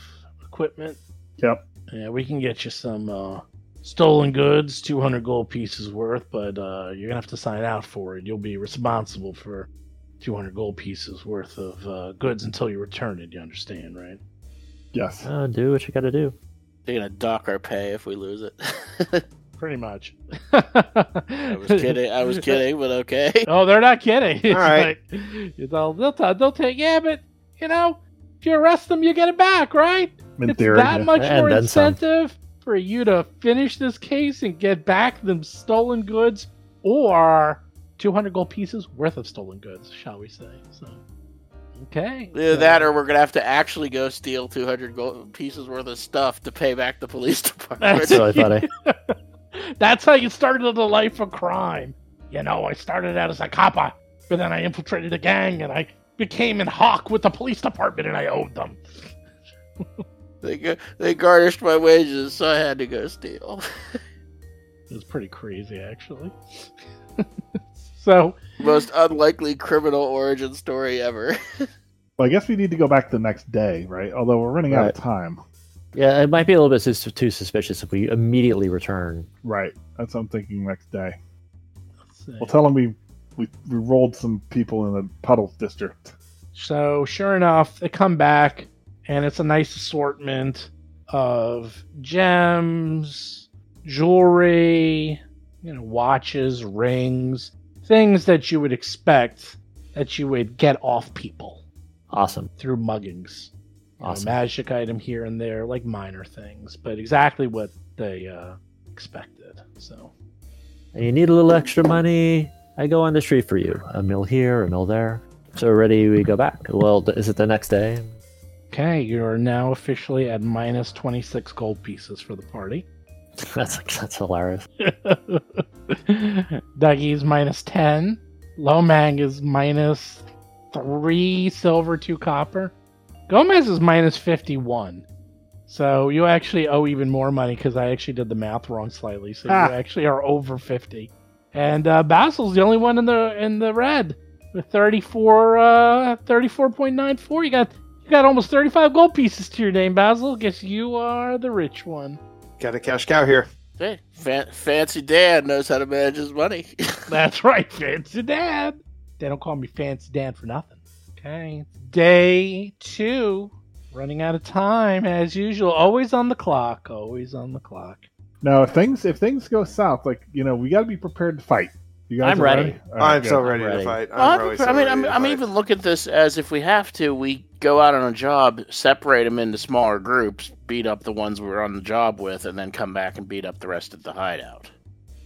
equipment? Yep. Yeah, we can get you some uh, stolen goods, two hundred gold pieces worth, but uh, you're going to have to sign out for it. You'll be responsible for two hundred gold pieces worth of uh, goods until you return it, you understand, right? Yes. Uh, do what you gotta do. They're gonna dock our pay if we lose it. Pretty much. I was kidding, I was kidding, but okay. Oh, they're not kidding. It's all right. Like, it's all, they'll, t- they'll take, yeah, but, you know, if you arrest them, you get it back, right? In it's theory, that yeah. much and more incentive some. for you to finish this case and get back them stolen goods or two hundred gold pieces worth of stolen goods, shall we say. So, okay. Either so. that or we're going to have to actually go steal two hundred gold pieces worth of stuff to pay back the police department. That's really funny. That's how you started the life of crime. You know, I started out as a copper, but then I infiltrated a gang and I became in hawk with the police department and I owed them. they, go- they garnished my wages, so I had to go steal. It was pretty crazy, actually. So, most unlikely criminal origin story ever. Well, I guess we need to go back the next day, right? Although we're running right. out of time. Yeah, it might be a little bit sus- too suspicious if we immediately return. Right. That's what I'm thinking next day. We'll tell them we, we, we rolled some people in the Puddles district. So, sure enough, they come back, and it's a nice assortment of gems, jewelry, you know, watches, rings, things that you would expect that you would get off people. Awesome. Through muggings. Awesome. You know, magic item here and there, like minor things, but exactly what they uh, expected. So, and you need a little extra money, I go on the street for you. A mill here, a mill there. So ready, we go back. Well, is it the next day? Okay, you're now officially at minus twenty-six gold pieces for the party. That's that's hilarious. Dougie's minus ten. Lomang is minus three silver, two copper. Gomez is minus fifty-one. So you actually owe even more money because I actually did the math wrong slightly. So ah. you actually are over fifty. And uh, Basil's the only one in the in the red with thirty-four, uh, thirty-four point nine four. You got you got almost thirty-five gold pieces to your name, Basil. Guess you are the rich one. Got a cash cow here. Hey, fan- Fancy Dan knows how to manage his money. That's right, Fancy Dan. They don't call me Fancy Dan for nothing. Okay. Day two. Running out of time, as usual. Always on the clock. Always on the clock. Now, if things if things go south, like, you know, we got to be prepared to fight. You guys I'm ready. ready? Right, I'm good. so ready, I'm ready to fight. I'm well, so I mean, I'm, I'm even looking at this as if we have to, we go out on a job, separate them into smaller groups, beat up the ones we're on the job with, and then come back and beat up the rest of the hideout.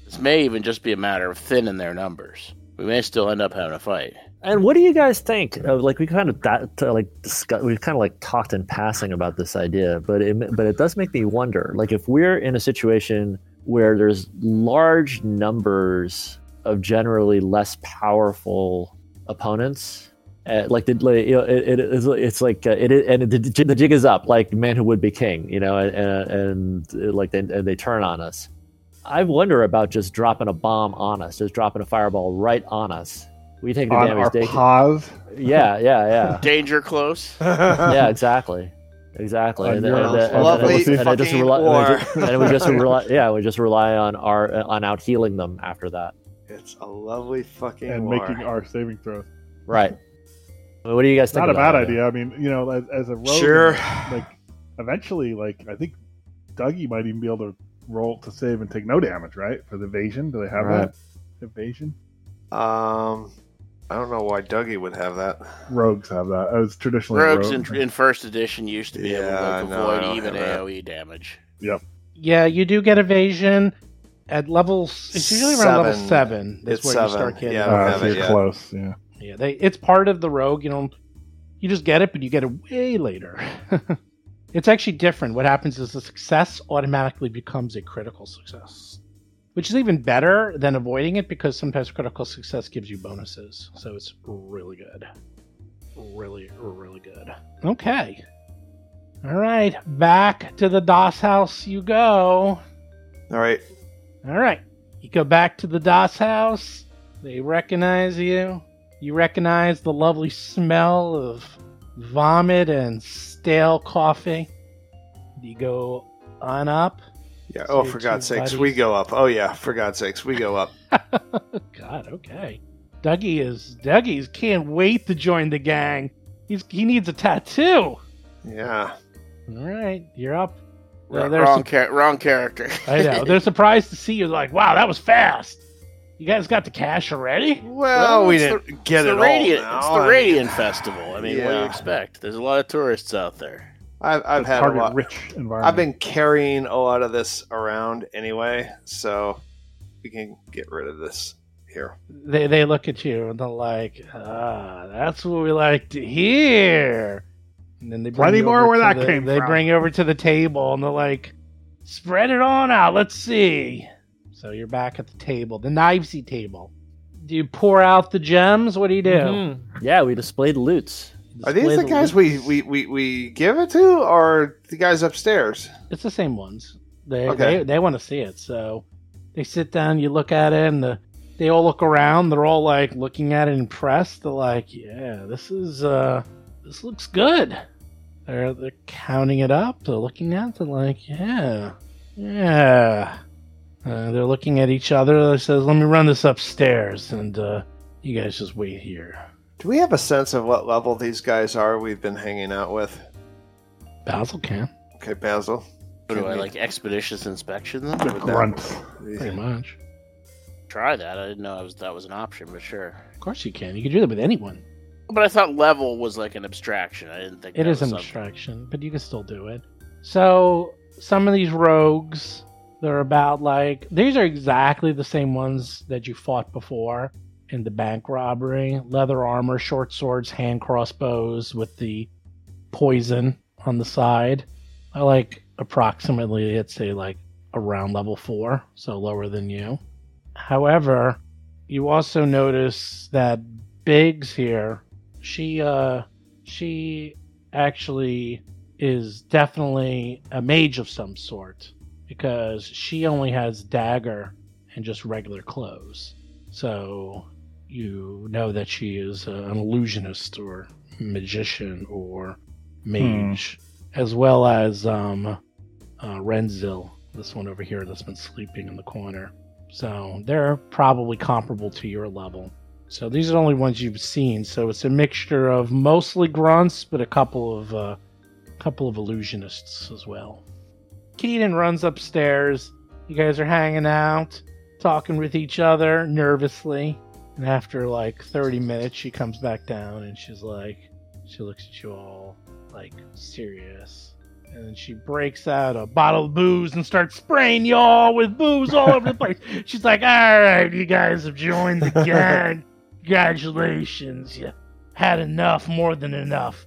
This may even just be a matter of thinning their numbers. We may still end up having a fight. And what do you guys think of, like, we kind of di- like discuss, we've kind of like talked in passing about this idea, but it, but it does make me wonder, like, if we're in a situation where there's large numbers of generally less powerful opponents, uh, like, the, like, you know, it, it, it's, it's like uh, it and the, the jig is up, like the man who would be king, you know, and, and, and like they, and they turn on us. I wonder about just dropping a bomb on us, just dropping a fireball right on us. We take the on damage. Our day- paws? Yeah, yeah, yeah. Danger close. Yeah, exactly, exactly. And we just rely, yeah, we just rely on our on out healing them after that. It's a lovely fucking and war. Making our saving throws. Right. What do you guys think? Not about a bad idea. That? I mean, you know, as, as a rogue, sure. Like, eventually, like I think Dougie might even be able to roll to save and take no damage, right? For the evasion, do they have right. that evasion? Um, I don't know why Dougie would have that. Rogues have that. It was traditionally rogues rogue. in, in first edition used to be yeah, able to like, no, avoid even A O E damage. Yep. Yeah, you do get evasion at levels. It's usually seven. Around level seven. That's it's where seven. You start getting. Yeah, uh, so you're yet. Close. Yeah. Yeah, they. It's part of the rogue. You know, you just get it, but you get it way later. It's actually different. What happens is the success automatically becomes a critical success. Which is even better than avoiding it because sometimes critical success gives you bonuses. So it's really good. Really, really good. Okay. All right. Back to the DOS house you go. All right. All right. You go back to the DOS house. They recognize you. You recognize the lovely smell of vomit and stale coffee. You go on up. Yeah. Oh, for God's sakes, we go up. Oh, yeah. For God's sakes, we go up. God. Okay. Dougie is Dougie's can't wait to join the gang. He's he needs a tattoo. Yeah. All right. You're up. Well, R- wrong, su- char- wrong character. I know. They're surprised to see you. Like, wow, that was fast. You guys got the cash already? Well, well we didn't the, get it Radiant, all. Now. It's the Radiant Festival. I mean, yeah. What do you expect? There's a lot of tourists out there. I've, I've had a lot. Rich environment. I've been carrying a lot of this around anyway, so we can get rid of this here. They they look at you and they're like, ah, that's what we like to hear. And then they bring plenty more where that the, came they from. They bring over to the table and they're like, spread it on out. Let's see. So you're back at the table, the knivesy table. Do you pour out the gems? What do you do? Mm-hmm. Yeah, we display the loots. Are these the, the guys we, we, we, we give it to, or the guys upstairs? It's the same ones. They okay. they, they want to see it, so they sit down, you look at it, and the, they all look around. They're all, like, looking at it impressed. They're like, yeah, this is, uh, this looks good. They're, they're counting it up. They're looking at it. They're like, yeah, yeah. Uh, they're looking at each other. They says, let me run this upstairs, and uh, you guys just wait here. Do we have a sense of what level these guys are we've been hanging out with? Basil can. Okay, Basil. What do I, like, expeditious inspection them? Grunt. Pretty much. Try that. I didn't know I was, that was an option, but sure. Of course you can. You can do that with anyone. But I thought level was like an abstraction. I didn't think it that was It is an abstraction, but you can still do it. So, some of these rogues, they're about like... These are exactly the same ones that you fought before. In the bank robbery, leather armor, short swords, hand crossbows with the poison on the side. I like approximately, I'd say like around level four, so lower than you. However, you also notice that Biggs here, she uh, she actually is definitely a mage of some sort because she only has dagger and just regular clothes. So... You know that she is an illusionist or magician or mage, hmm. as well as um, uh, Renzil, this one over here that's been sleeping in the corner. So they're probably comparable to your level. So these are the only ones you've seen. So it's a mixture of mostly grunts, but a couple of uh, couple of illusionists as well. Keaton runs upstairs. You guys are hanging out, talking with each other nervously. And after, like, thirty minutes, she comes back down, and she's like, she looks at you all, like, serious. And then she breaks out a bottle of booze and starts spraying y'all with booze all over the place. She's like, all right, you guys have joined the gang. Congratulations, you had enough, more than enough.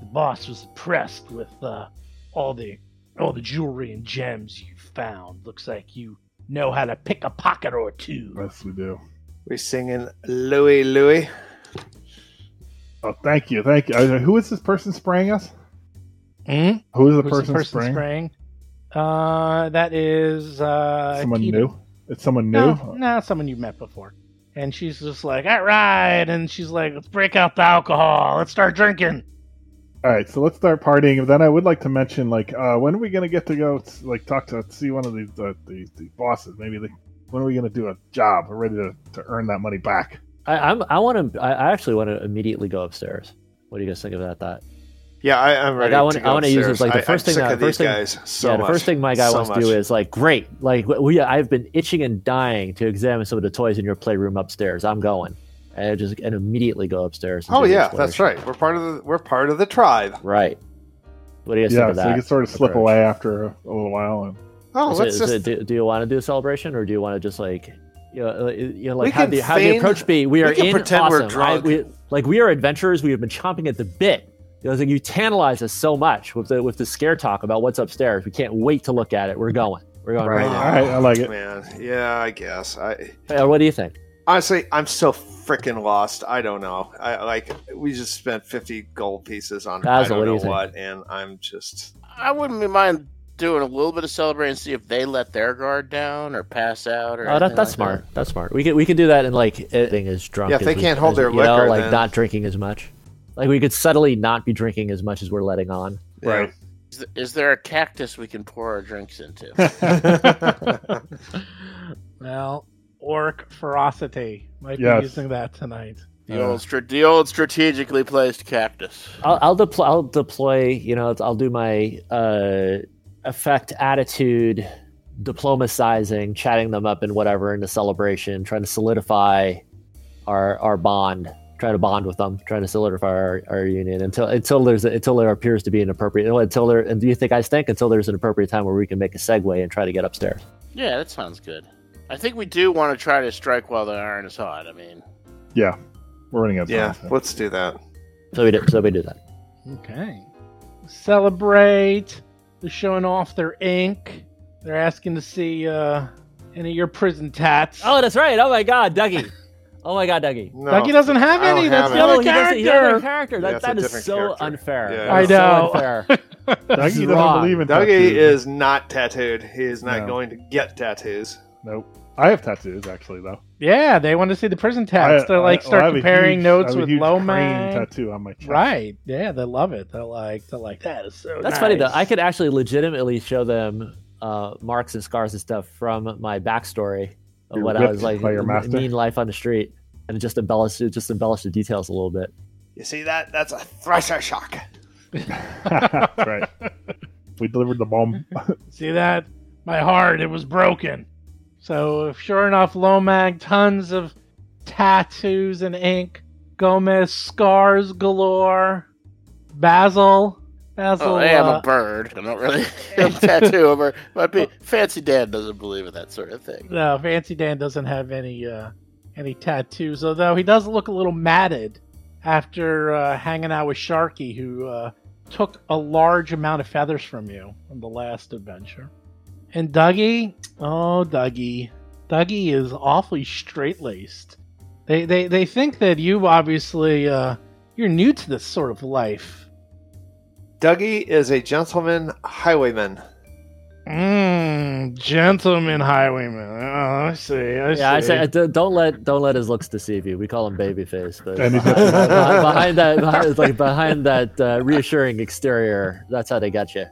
The boss was impressed with uh, all the all the jewelry and gems you found. Looks like you know how to pick a pocket or two. Yes, we do. We're singing Louie, Louie. Oh, thank you, thank you. Uh, who is this person spraying us? Mm? Who is the Who's person, the person spraying? spraying? Uh, that is uh, someone Keita. new. It's someone new. No, no, someone you've met before. And she's just like, all right. And she's like, let's break out the alcohol. Let's start drinking. All right, so let's start partying. And then I would like to mention, like, uh, when are we going to get to go, like, talk to, see one of the the, the, the bosses? Maybe the, when are we going to do a job? We're ready to, to earn that money back. I I'm, I want to. I actually want to immediately go upstairs. What do you guys think about that? Yeah, I, I'm ready. Like, I want to. I want to use this, like the I, first I'm thing. Sick that, of first these thing, guys so yeah, much. The first thing my guy so wants much. to do is like, great. Like we, I've been itching and dying to examine some of the toys in your playroom upstairs. I'm going, and I just and immediately go upstairs. And oh yeah, that's right. We're part of the. We're part of the tribe. Right. What do you guys yeah, think of so that? Yeah, so you can sort of slip approach. away after a little while. And... Oh, so, let's so just. Do, do you want to do a celebration, or do you want to just like? You know, you know, like how the, how the approach be? We, we are in awesome. We're drunk. I, we, like we are adventurers. We have been chomping at the bit. You know, like you tantalize us so much with the with the scare talk about what's upstairs. We can't wait to look at it. We're going. We're going right, right now. All right, I like it, man. Yeah, I guess. I. Hey, what do you think? Honestly, I'm so freaking lost. I don't know. I like we just spent fifty gold pieces on Basil, I don't what know do what, think? and I'm just. I wouldn't mind doing a little bit of celebrating, see if they let their guard down or pass out or. Oh, that, that's like smart. That. That's smart. We can we can do that and like being as drunk. Yeah, if they we, can't hold as, their liquor, know, like then. Not drinking as much. Like we could subtly not be drinking as much as we're letting on. Yeah. Right. Is, th- is there a cactus we can pour our drinks into? Well, orc ferocity might yes. be using that tonight. The old, the old strategically placed cactus. I'll, I'll deploy. I'll deploy. You know, I'll do my. Uh, Affect attitude, diplomatizing, chatting them up and whatever into celebration, trying to solidify our our bond, trying to bond with them, trying to solidify our, our union until until there's a, until there appears to be an appropriate until there. And do you think I think until there's an appropriate time where we can make a segue and try to get upstairs? Yeah, that sounds good. I think we do want to try to strike while the iron is hot. I mean, yeah, we're running out. Yeah, time, so. Let's do that. So we do. So we do that. Okay, celebrate. They're showing off their ink. They're asking to see uh, any of your prison tats. Oh, that's right. Oh, my God, Dougie. Oh, my God, Dougie. No, Dougie doesn't have any. Have that's it. the other oh, character. He he other character. Yeah, that that is so character. unfair. Yeah, I know. So unfair. Dougie doesn't believe in Dougie tattoos. is not tattooed. He is not no. going to get tattoos. Nope. I have tattoos, actually, though. Yeah, they want to see the prison tats. I, They're like, I, start well, comparing huge, notes with Lomang. Tattoo on my chest. Right? Yeah, they love it. They're like, they're like, that is so. That's nice. Funny though. I could actually legitimately show them uh, marks and scars and stuff from my backstory of You're what I was like, m- mean life on the street, and just embellish, just embellish the details a little bit. You see that? That's a thresher shock. Right. We delivered the bomb. See that? My heart, it was broken. So, sure enough, Lomag, tons of tattoos and ink. Gomez, scars galore. Basil. Basil oh, I am uh, a bird. I'm not really a tattoo over. But well, Fancy Dan doesn't believe in that sort of thing. No, Fancy Dan doesn't have any uh, any tattoos. Although he does look a little matted after uh, hanging out with Sharky, who uh, took a large amount of feathers from you on the last adventure. And Dougie, oh, Dougie. Dougie is awfully straight-laced. They they, they think that you obviously, uh, you're new to this sort of life. Dougie is a gentleman highwayman. Mmm, gentleman highwayman. Oh, I see, I see. Yeah, I say, don't let, don't let his looks deceive you. We call him Babyface. But behind, behind that, behind, like, behind that uh, reassuring exterior, that's how they got you.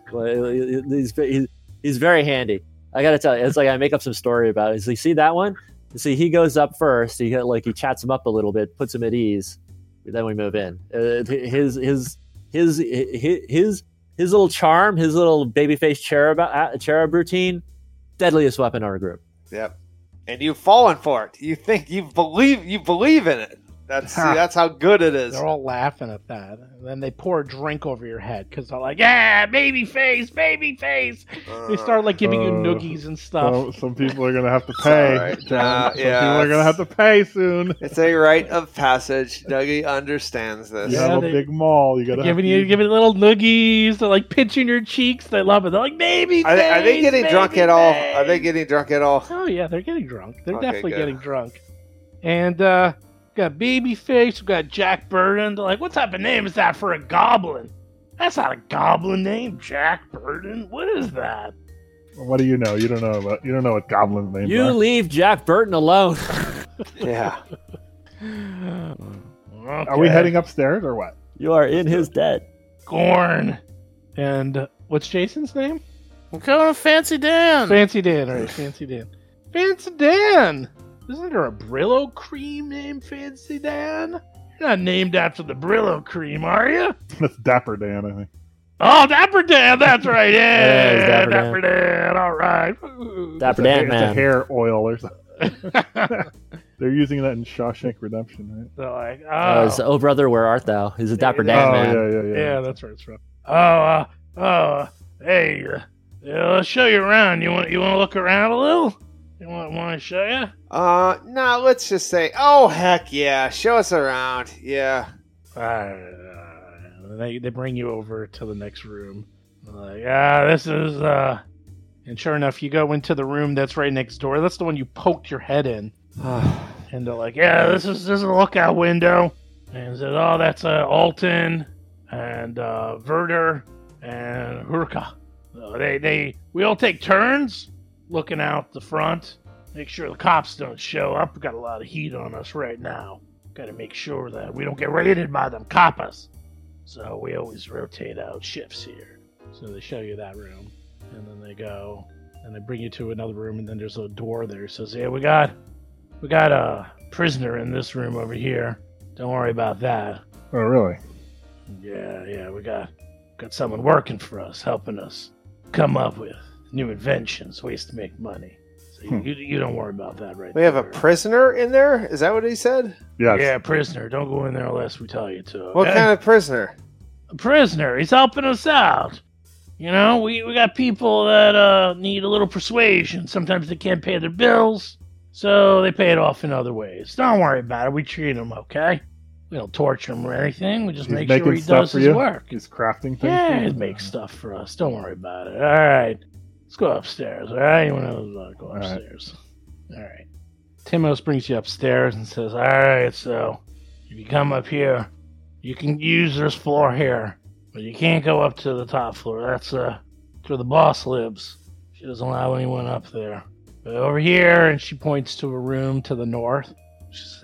He's... he's He's very handy. I gotta tell you, it's like I make up some story about it. It's like, see that one? See, he goes up first. He like he chats him up a little bit, puts him at ease. Then we move in. Uh, his his his his his little charm, his little babyface cherub uh, cherub routine, deadliest weapon in our group. Yep. And you've fallen for it. You think you believe you believe in it. That's see, that's how good it is. They're all laughing at that. And then they pour a drink over your head because they're like, yeah, baby face, baby face. Uh, they start like giving uh, you noogies and stuff. Well, some people are going to have to pay. Right. Uh, some yeah, people are going to have to pay soon. It's a rite of passage. Dougie understands this. You yeah, have they, a big mall. You got to give it little noogies. They're like pinching your cheeks. They love it. They're like, baby are, face. Are they getting drunk face. at all? Are they getting drunk at all? Oh, yeah, they're getting drunk. They're okay, definitely good. getting drunk. And, uh,. We got Babyface, we got Jack Burton. They're like, what type of name is that for a goblin? That's not a goblin name, Jack Burton. What is that? Well, what do you know? You don't know about, you don't know what goblin names you are. You leave Jack Burton alone. Yeah. Okay. Are we heading upstairs or what? You are in his debt. Gorn. And what's Jason's name? We're calling him Fancy Dan. Fancy Dan, all right, Fancy Dan. Fancy Dan! Isn't there a Brillo cream named Fancy Dan? You're not named after the Brillo cream, are you? That's Dapper Dan, I think. Oh, Dapper Dan, that's right. Yeah, yeah Dapper, Dapper Dan. Dan, all right. Dapper it's Dan, a, man. It's a hair oil or something. They're using that in Shawshank Redemption, right? They're like, oh. Uh, it's, oh, brother, where art thou? He's a Dapper yeah, Dan, oh, man. Oh, yeah, yeah, yeah. Yeah, that's where it's from. Oh, uh, oh, hey, uh, yeah, let's show you around. You want, you want to look around a little? You want, want to show you? Uh, no, nah, let's just say, oh, heck yeah. Show us around. Yeah. Uh, they, they bring you over to the next room. They're like, yeah, this is, uh... And sure enough, you go into the room that's right next door. That's the one you poked your head in. And they're like, yeah, this is, this is a lookout window. And says, oh, that's uh, Alton and uh, Verder and Hurka. So they, they, we all take turns looking out the front, make sure the cops don't show up. We've got a lot of heat on us right now. Got to make sure that we don't get raided by them coppers. So we always rotate out shifts here. So they show you that room, and then they go, and they bring you to another room, and then there's a door there. So says, yeah, we got, we got a prisoner in this room over here. Don't worry about that. Oh, really? Yeah, yeah, we got, got someone working for us, helping us come up with new inventions, ways to make money. So hmm. you, you don't worry about that right now. We have there. a prisoner in there? Is that what he said? Yes. Yeah, prisoner. Don't go in there unless we tell you to. Okay? What kind of prisoner? A prisoner. He's helping us out. You know, we, we got people that uh, need a little persuasion. Sometimes they can't pay their bills, so they pay it off in other ways. Don't worry about it. We treat them, okay? We don't torture him or anything. We just he's make sure he does his you? work. He's crafting things? Yeah, he makes stuff for us. Don't worry about it. All right. Let's go upstairs, all right? You want to go upstairs. All right. all right. Timos brings you upstairs and says, all right, so if you come up here, you can use this floor here, but you can't go up to the top floor. That's uh, where the boss lives. She doesn't allow anyone up there. But over here, and she points to a room to the north,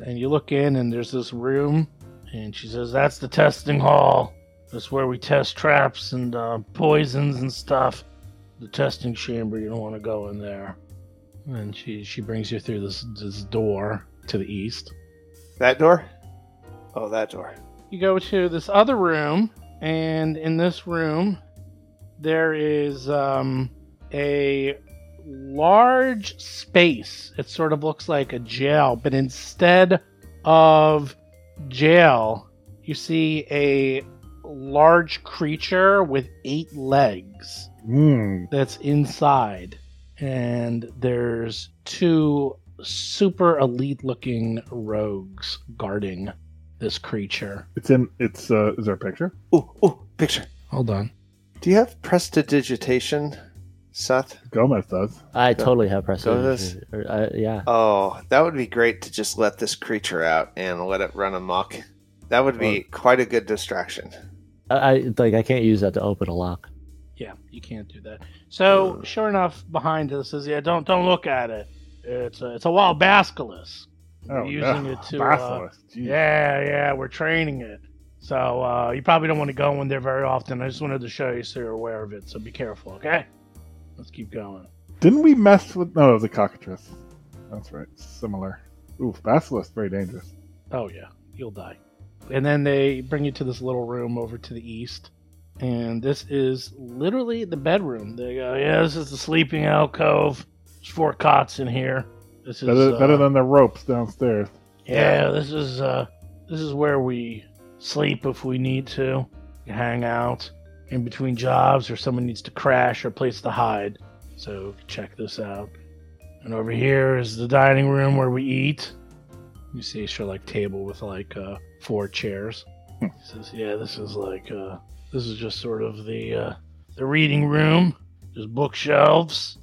and you look in, and there's this room, and she says, that's the testing hall. That's where we test traps and uh, poisons and stuff. The testing chamber, you don't want to go in there. And she she brings you through this this door to the east. That door? Oh, that door. You go to this other room, and in this room, there is um, a large space. It sort of looks like a jail, but instead of jail, you see a large creature with eight legs. Mm. That's inside, and there's two super elite looking rogues guarding this creature. It's in it's uh is there a picture? Ooh, ooh, picture. Hold on. Do you have prestidigitation, Seth? Gomez does. I Go. totally have prestidigitation. Uh, yeah. Oh, that would be great to just let this creature out and let it run amok. That would be oh. quite a good distraction. I, I like I can't use that to open a lock. Yeah, you can't do that. So, sure enough, behind us is, yeah, don't don't look at it. It's a, it's a wild basilisk. Oh, we're using no. it to... Basilisk, uh, yeah, yeah, we're training it. So, uh, you probably don't want to go in there very often. I just wanted to show you so you're aware of it, so be careful, okay? Let's keep going. Didn't we mess with... No, it was a cockatrice. That's right. Similar. Oof, basilisk, very dangerous. Oh, yeah. You'll die. And then they bring you to this little room over to the east. And this is literally the bedroom. They go, yeah, this is the sleeping alcove. There's four cots in here. This is better, uh, better than the ropes downstairs. Yeah, this is uh, This is where we sleep if we need to. We hang out in between jobs or someone needs to crash or a place to hide. So check this out. And over here is the dining room where we eat. You see a sure, like table with like uh, four chairs. Hmm. He says, yeah, this is like, uh, this is just sort of the uh, the reading room. There's bookshelves,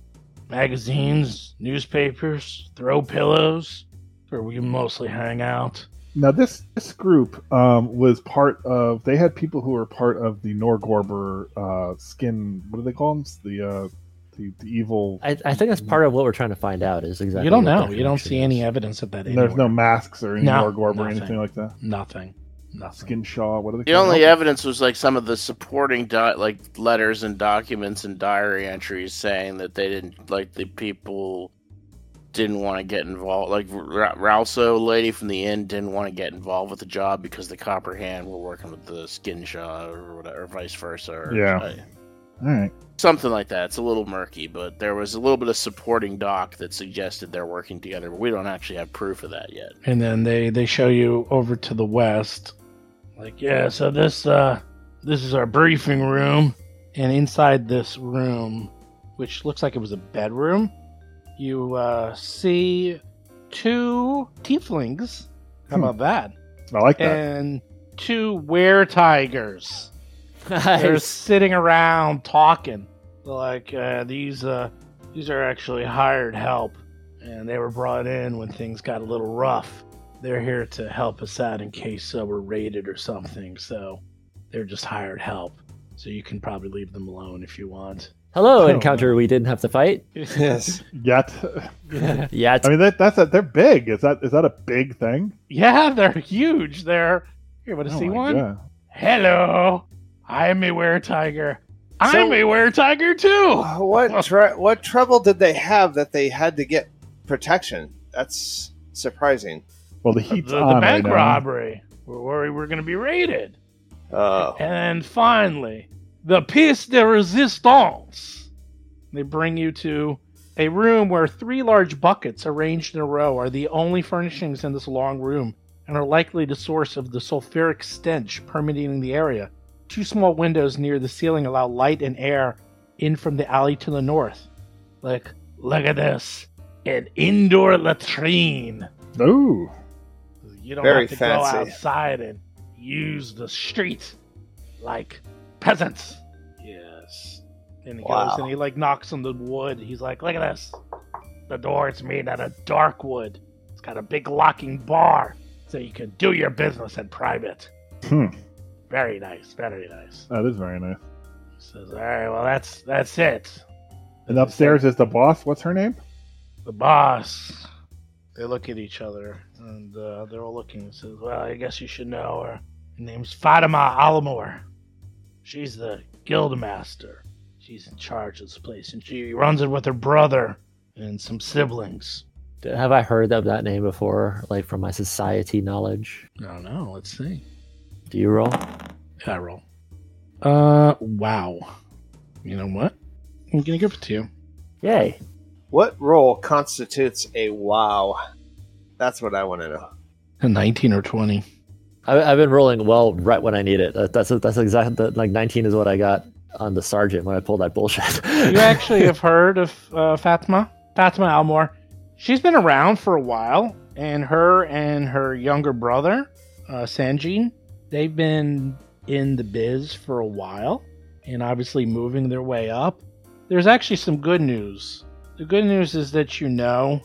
magazines, newspapers, throw pillows, where we can mostly hang out. Now this, this group um, was part of, they had people who were part of the Norgorber uh, skin, what do they call them? The, uh, the, the evil... I, I think that's part of what we're trying to find out is exactly... You don't know. You don't see is. any evidence of that anywhere. There's no masks or any no, Norgorber or anything like that? Nothing. Nothing. Skinshaw, what are they The only them? evidence was like some of the supporting di- like letters and documents and diary entries saying that they didn't, like the people didn't want to get involved. Like R- Ralso lady from the inn didn't want to get involved with the job because the Copperhand were working with the Skinshaw or whatever, or vice versa. Or yeah. Something. All right. Something like that. It's a little murky, but there was a little bit of supporting doc that suggested they're working together, but we don't actually have proof of that yet. And then they, they show you over to the west. Like, yeah, so this uh, this is our briefing room. And inside this room, which looks like it was a bedroom, you uh, see two tieflings. How hmm. about that? I like that. And two were-tigers. Nice. They're sitting around talking. They're like, uh, these uh, these are actually hired help. And they were brought in when things got a little rough. They're here to help us out in case uh, we're raided or something. So they're just hired help. So you can probably leave them alone if you want. Hello, encounter we didn't have to fight. Yes. Yet. Yet. I mean, that, that's a, they're big. Is that is that a big thing? Yeah, they're huge. They're... You want to oh see one? God. Hello. I'm a were-tiger. I'm so, a were-tiger, too! Uh, what tr- what trouble did they have that they had to get protection? That's surprising. Well, the heat's the, on the bank right robbery. Now. We're worried we're going to be raided. Oh. And finally, the piece de resistance. They bring you to a room where three large buckets arranged in a row are the only furnishings in this long room and are likely the source of the sulfuric stench permeating the area. Two small windows near the ceiling allow light and air in from the alley to the north. Like, look at this. An indoor latrine. Ooh. You don't Very have to fancy. go outside and use the street like peasants. Yes. And he wow. goes and he like knocks on the wood. He's like, look at this. The door is made out of dark wood. It's got a big locking bar so you can do your business in private. Hmm. Very nice, very nice. That is very nice. He says, all right, well, that's that's it. And upstairs is the boss. What's her name? The boss. They look at each other, and uh, they're all looking. He says, well, I guess you should know her. Her name's Fatima Alamor. She's the guildmaster. She's in charge of this place, and she runs it with her brother and some siblings. Have I heard of that name before, like from my society knowledge? I don't know. Let's see. Do you roll? Yeah, I roll. Uh, wow. You know what? I'm going to give it to you. Yay. What roll constitutes a wow? That's what I want to know. A nineteen or twenty. I, I've been rolling well right when I need it. That, that's that's exactly, like nineteen is what I got on the sergeant when I pulled that bullshit. You actually have heard of uh, Fatima? Fatima Alamor. She's been around for a while, and her and her younger brother, uh, Sinjin, they've been in the biz for a while and obviously moving their way up. There's actually some good news. The good news is that you know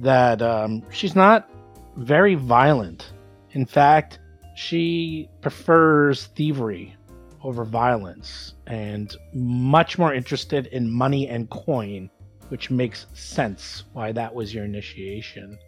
that um, she's not very violent. In fact, she prefers thievery over violence and much more interested in money and coin, which makes sense why that was your initiation.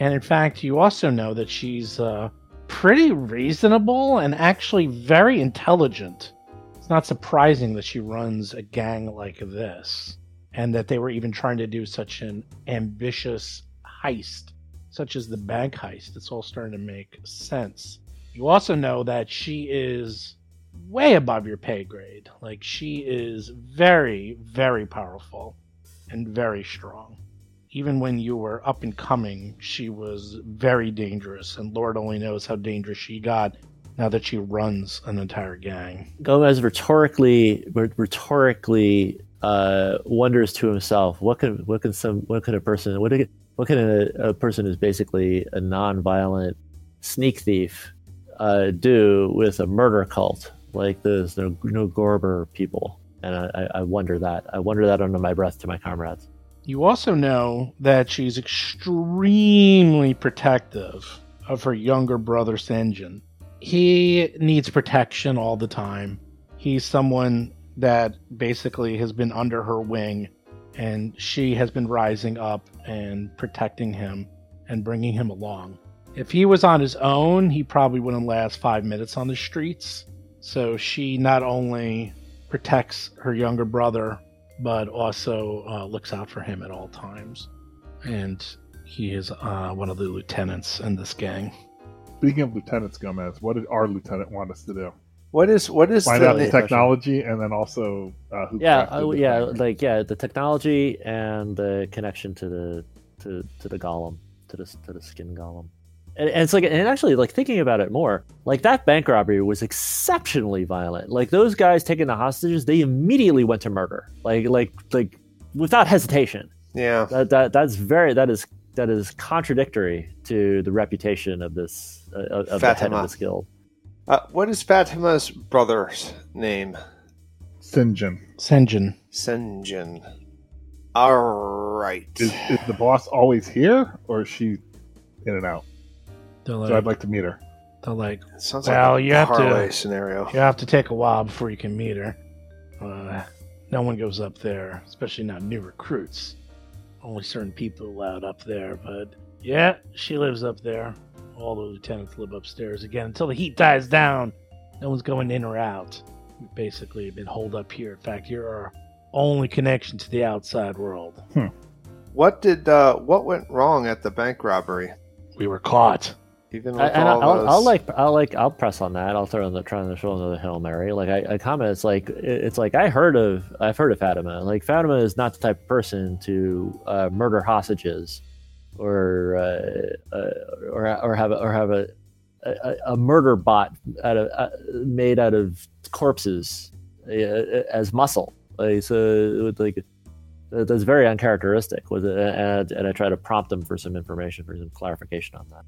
And in fact, you also know that she's... Uh, pretty reasonable and actually very intelligent. It's not surprising that she runs a gang like this and that they were even trying to do such an ambitious heist, such as the bank heist. It's all starting to make sense. You also know that she is way above your pay grade. Like, she is very, very powerful and very strong. even when you were up and coming, she was very dangerous, and Lord only knows how dangerous she got now that she runs an entire gang. Gomez rhetorically rhetorically uh, wonders to himself, what can what can some what can a person what can, what can a, a person who's basically a non-violent sneak thief uh, do with a murder cult like this? No, no Gorber people, and I, I wonder that. I wonder that under my breath to my comrades. You also know that she's extremely protective of her younger brother, Sinjin. He needs protection all the time. He's someone that basically has been under her wing, and she has been rising up and protecting him and bringing him along. If he was on his own, he probably wouldn't last five minutes on the streets. So she not only protects her younger brother, but also uh, looks out for him at all times. And he is uh, one of the lieutenants in this gang. Speaking of lieutenants, Gomez, what did our lieutenant want us to do? What is what is find the, out the technology question. And then also uh, who? Yeah, uh, yeah, program. like yeah, the technology and the connection to the to, to the golem, to the to the skin golem. And, and it's like, and actually, like thinking about it more, like that bank robbery was exceptionally violent. Like those guys taking the hostages, they immediately went to murder, like like like without hesitation. Yeah, that that that's very that is that is contradictory to the reputation of this uh, of Fatima. The head of this guild. Uh, what is Fatima's brother's name? Sinjin. Sinjin. Sinjin. All right. Is, is the boss always here, or is she in and out? Like, so I'd like to meet her. They're like, it sounds well, like a you have to scenario. You have to take a while before you can meet her. Uh, no one goes up there, especially not new recruits. Only certain people allowed up there, but yeah, she lives up there. All the lieutenants live upstairs again until the heat dies down. No one's going in or out. We've basically been holed up here. In fact, you're our only connection to the outside world. Hmm. What did uh, what went wrong at the bank robbery? We were caught. Even with I, and all I'll, those... I'll like I'll like I'll press on that. I'll throw on the try on the show another Hail Mary. Like I, I comment, it's like it's like I heard of I've heard of Fatima. Like Fatima is not the type of person to uh, murder hostages. Or, uh, uh, or or have a, or have a a, a murder bot out of, uh, made out of corpses uh, as muscle. Like, so it like that's very uncharacteristic. Was it? And, and I try to prompt them for some information, for some clarification on that.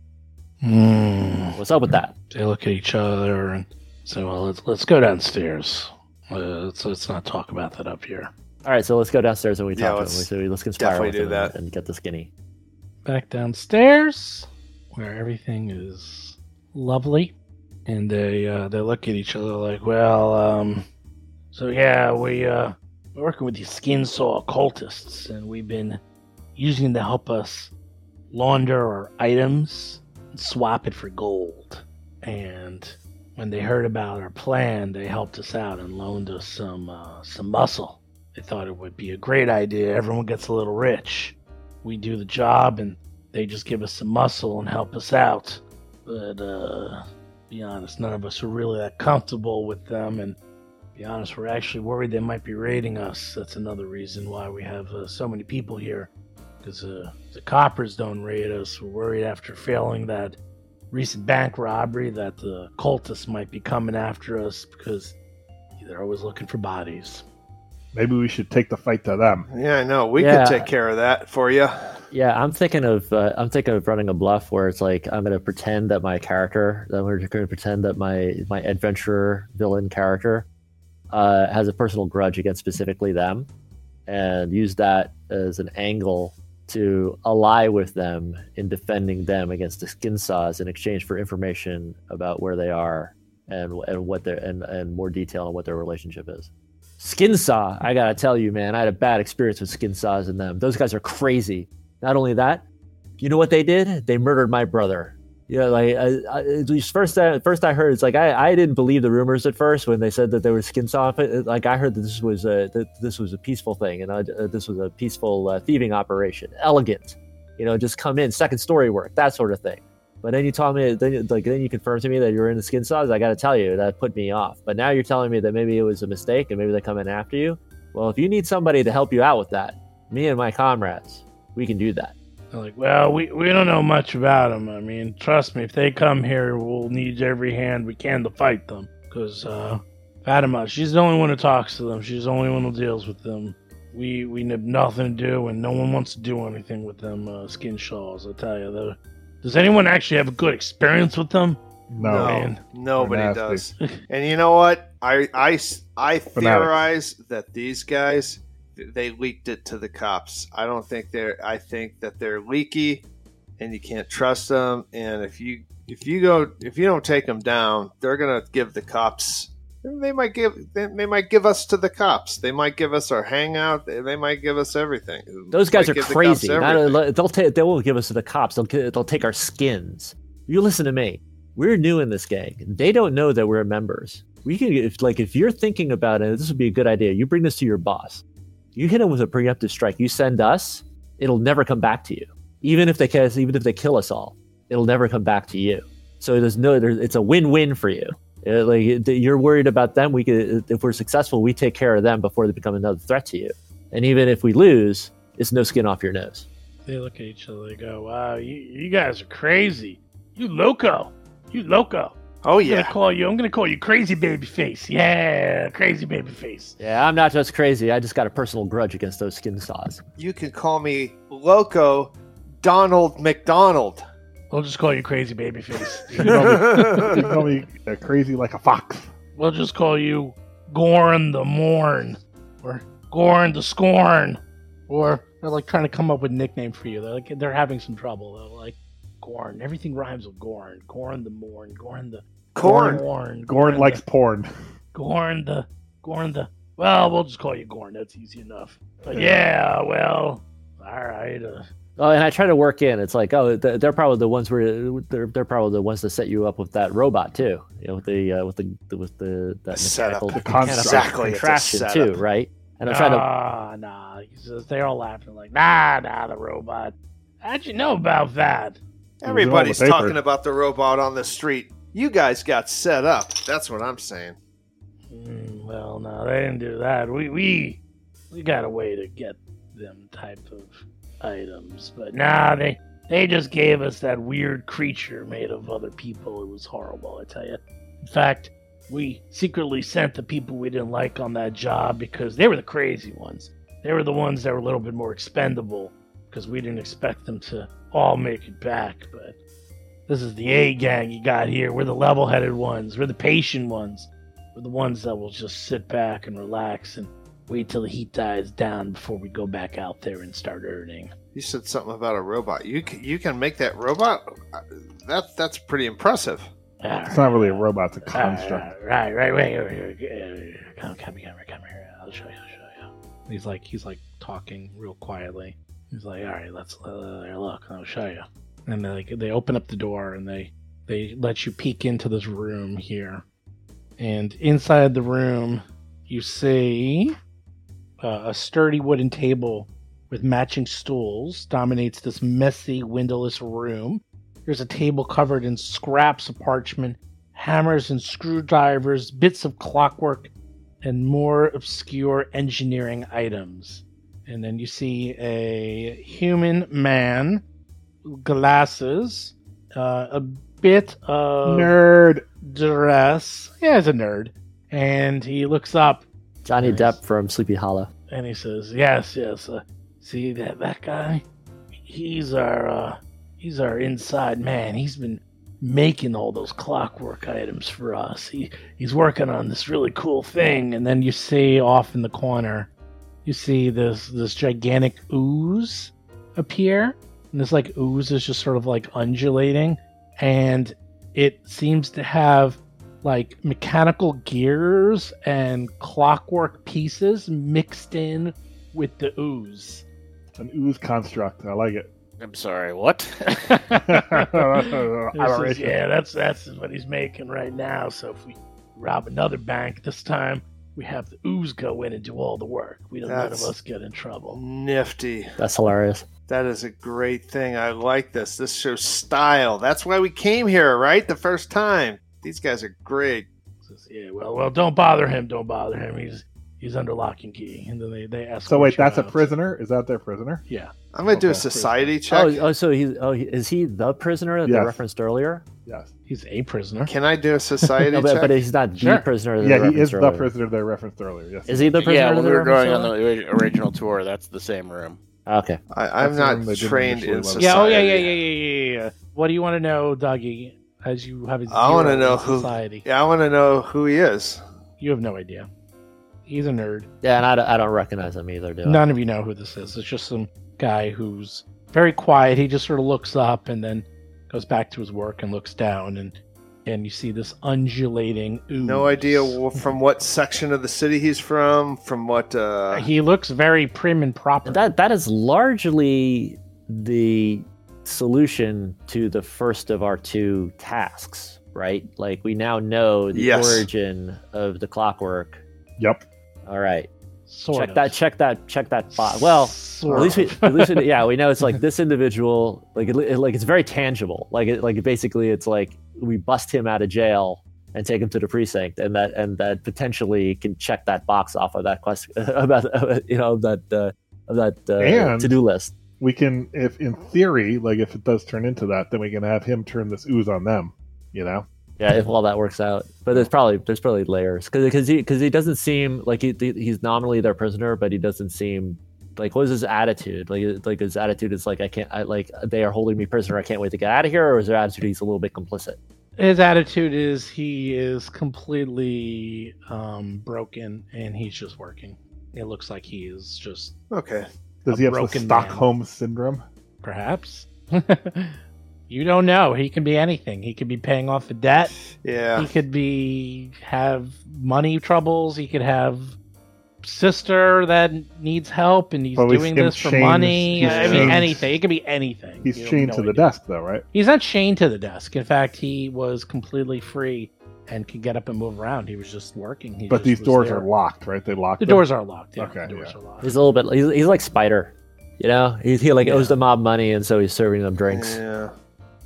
Mm. What's up with that? They look at each other and say, "Well, let's let's go downstairs. Uh, let's let's not talk about that up here." All right, so let's go downstairs and we yeah, talk. Let's, to them. So let's conspire with them and, and get the skinny. Back downstairs, where everything is lovely, and they uh, they look at each other like, well, um, so yeah, we uh, we're working with these skin saw occultists, and we've been using them to help us launder our items and swap it for gold. And when they heard about our plan, they helped us out and loaned us some uh, some muscle. They thought it would be a great idea. Everyone gets a little rich. We do the job, and they just give us some muscle and help us out. But, uh, be honest, none of us are really that comfortable with them, and be honest, we're actually worried they might be raiding us. That's another reason why we have uh, so many people here, because uh, the coppers don't raid us. We're worried after failing that recent bank robbery that the cultists might be coming after us, because they're always looking for bodies. Maybe we should take the fight to them. Yeah, I know. We yeah. could take care of that for you. Yeah, I'm thinking of uh, I'm thinking of running a bluff where it's like I'm going to pretend that my character, that we're going to pretend that my my adventurer villain character uh, has a personal grudge against specifically them, and use that as an angle to ally with them in defending them against the skin saws in exchange for information about where they are and and what their and and more detail on what their relationship is. Skin saw, I gotta tell you, man, I had a bad experience with skin saws and them. Those guys are crazy. Not only that, you know what they did? They murdered my brother. You know, like I, I, first, I, first I heard, it's like I, I didn't believe the rumors at first when they said that there was skin saw. Like I heard that this was a that this was a peaceful thing, and I, uh, this was a peaceful uh, thieving operation, elegant. You know, just come in, second story work, that sort of thing. But then you told me, then, like, then you confirmed to me that you were in the skin saws. I got to tell you, that put me off. But now you're telling me that maybe it was a mistake and maybe they come in after you. Well, if you need somebody to help you out with that, me and my comrades, we can do that. I'm like, well, we, we don't know much about them. I mean, trust me, if they come here, we'll need every hand we can to fight them. Because uh, Fatima, she's the only one who talks to them. She's the only one who deals with them. We we have nothing to do, and no one wants to do anything with them uh, skin shawls, I tell you. They're... Does anyone actually have a good experience with them? No. Man. Nobody does. And you know what? I, I, I theorize that these guys... They leaked it to the cops. I don't think they're. I think that they're leaky, and you can't trust them. And if you if you go if you don't take them down, they're gonna give the cops. They might give. They, they might give us to the cops. They might give us our hangout. They, they might give us everything. Those guys are crazy. Not, they'll take. They will give us to the cops. They'll. They'll take our skins. You listen to me. We're new in this gang. They don't know that we're members. We can. If, like if you're thinking about it, this would be a good idea. You bring this to your boss. You hit them with a preemptive strike. You send us, it'll never come back to you. Even if they can, even if they kill us all, it'll never come back to you. So there's no, there's, it's a win-win for you. It, like you're worried about them. We could, if we're successful, we take care of them before they become another threat to you. And even if we lose, it's no skin off your nose. They look at each other. They go, "Wow, you, you guys are crazy. You loco. You loco." Oh yeah, I'm gonna call you. I'm gonna call you Crazy Baby Face. Yeah, Crazy Baby Face. Yeah, I'm not just crazy. I just got a personal grudge against those skin saws. You can call me Loco Donald McDonald. We'll just call you Crazy Baby Face. You can call me, you can call me crazy like a fox. We'll just call you Gorn the Morn, or Gorn the Scorn, or they're like trying to come up with a nickname for you. They're like they're having some trouble. They're like Gorn. Everything rhymes with Gorn. Gorn the Morn. Gorn the Gorn. Gorn, Gorn likes the, porn. Gorn the, Gorn the, well, we'll just call you Gorn. That's easy enough. But yeah, well, all right. Uh. Oh, and I try to work in. It's like, oh, they're probably the ones where they're they're probably the ones that set you up with that robot too. You know, with the uh, with the with the that mechanical exactly contraption too, right? And I'm trying to. Ah, nah. They're all laughing like, nah, nah, the robot. How'd you know about that? Everybody's talking about the robot on the street. You guys got set up. That's what I'm saying. Mm, well, no, they didn't do that. We we we got a way to get them type of items, but nah, they they just gave us that weird creature made of other people. It was horrible, I tell you. In fact, we secretly sent the people we didn't like on that job because they were the crazy ones. They were the ones that were a little bit more expendable because we didn't expect them to all make it back, but. This is the A gang you got here. We're the level-headed ones. We're the patient ones. We're the ones that will just sit back and relax and wait till the heat dies down before we go back out there and start earning. You said something about a robot. You can, you can make that robot? That That's pretty impressive. All it's right. Not really a robot. It's a construct. Right, right, right. Wait, wait, wait. Come, come, come, come here. I'll show you, I'll show you. He's like, he's like talking real quietly. He's like, all right, let's uh, look. I'll show you. And they like, they open up the door and they, they let you peek into this room here. And inside the room, you see uh, a sturdy wooden table with matching stools dominates this messy, windowless room. There's a table covered in scraps of parchment, hammers and screwdrivers, bits of clockwork, and more obscure engineering items. And then you see a human man... Glasses, uh, a bit of nerd dress. Yeah, he's a nerd, and he looks up. Johnny Depp from Sleepy Hollow. And he says, "Yes, yes. Uh, see that that guy? He's our uh, he's our inside man. He's been making all those clockwork items for us. He he's working on this really cool thing." And then you see off in the corner, you see this this gigantic ooze appear. And this like ooze is just sort of like undulating, and it seems to have like mechanical gears and clockwork pieces mixed in with the ooze. An ooze construct. I like it. I'm sorry, what? is, yeah, that's that's what he's making right now. So if we rob another bank this time, we have the ooze go in and do all the work. We don't that's none of us get in trouble. Nifty. That's hilarious. That is a great thing. I like this. This shows style. That's why we came here, right? The first time. These guys are great. Yeah, well, well, don't bother him. Don't bother him. He's he's under lock and key. And then they, they ask. So wait, that's out. A prisoner? Is that their prisoner? Yeah. I'm going to okay. do a society check. Oh, oh so he's, oh, is he the prisoner that yes. they referenced earlier? Yes. He's a prisoner. Can I do a society no, but, check? But he's not sure. the prisoner that yeah, they referenced Yeah, he is earlier. The prisoner they referenced earlier. Yes. Is he the prisoner yeah, that they referenced earlier? Yeah, when we were going earlier? on the original tour, that's the same room. Okay. I, I'm that's not trained in society. Yeah, oh, yeah, yeah, yeah, yeah, yeah, yeah. What do you want to know, Dougie, as you have a I want to know who, society? Yeah, I want to know who he is. You have no idea. He's a nerd. Yeah, and I, I don't recognize him either, do I? None of you know who this is. It's just some guy who's very quiet. He just sort of looks up and then goes back to his work and looks down, and and you see this undulating ooze. No idea from what section of the city he's from, from what... Uh... He looks very prim and proper. That That is largely the solution to the first of our two tasks, right? Like, we now know the yes. origin of the clockwork. Yep. All right. Sort check of. that. Check that. Check that box. Well, sort at least we, at least we, yeah, we know it's like this individual. Like, it, like it's very tangible. Like, it, like basically, it's like we bust him out of jail and take him to the precinct, and that, and that potentially can check that box off of that question about you know that uh, that uh, to do list. We can, if in theory, like if it does turn into that, then we can have him turn this ooze on them. You know. Yeah, if all that works out, but there's probably there's probably layers because because he because he doesn't seem like he he's nominally their prisoner, but he doesn't seem like what is his attitude like like his attitude is like I can't I like they are holding me prisoner, I can't wait to get out of here, or is their attitude he's a little bit complicit? His attitude is he is completely um, broken and he's just working. It looks like he is just okay. Does he have like Stockholm man. syndrome? Perhaps. You don't know. He can be anything. He could be paying off a debt. Yeah. He could be have money troubles. He could have sister that needs help, and he's well, doing he's this for chained, money. I mean, chained. anything. It could be anything. He's you chained to the desk, though, right? He's not chained to the desk. In fact, he was completely free and could get up and move around. He was just working. He but just these doors there. are locked, right? They locked. The them? doors are locked. Yeah. Okay. The doors yeah. are locked. He's a little bit. He's, he's like Spider. You know, he, he like yeah. owes the mob money, and so he's serving them drinks. Yeah.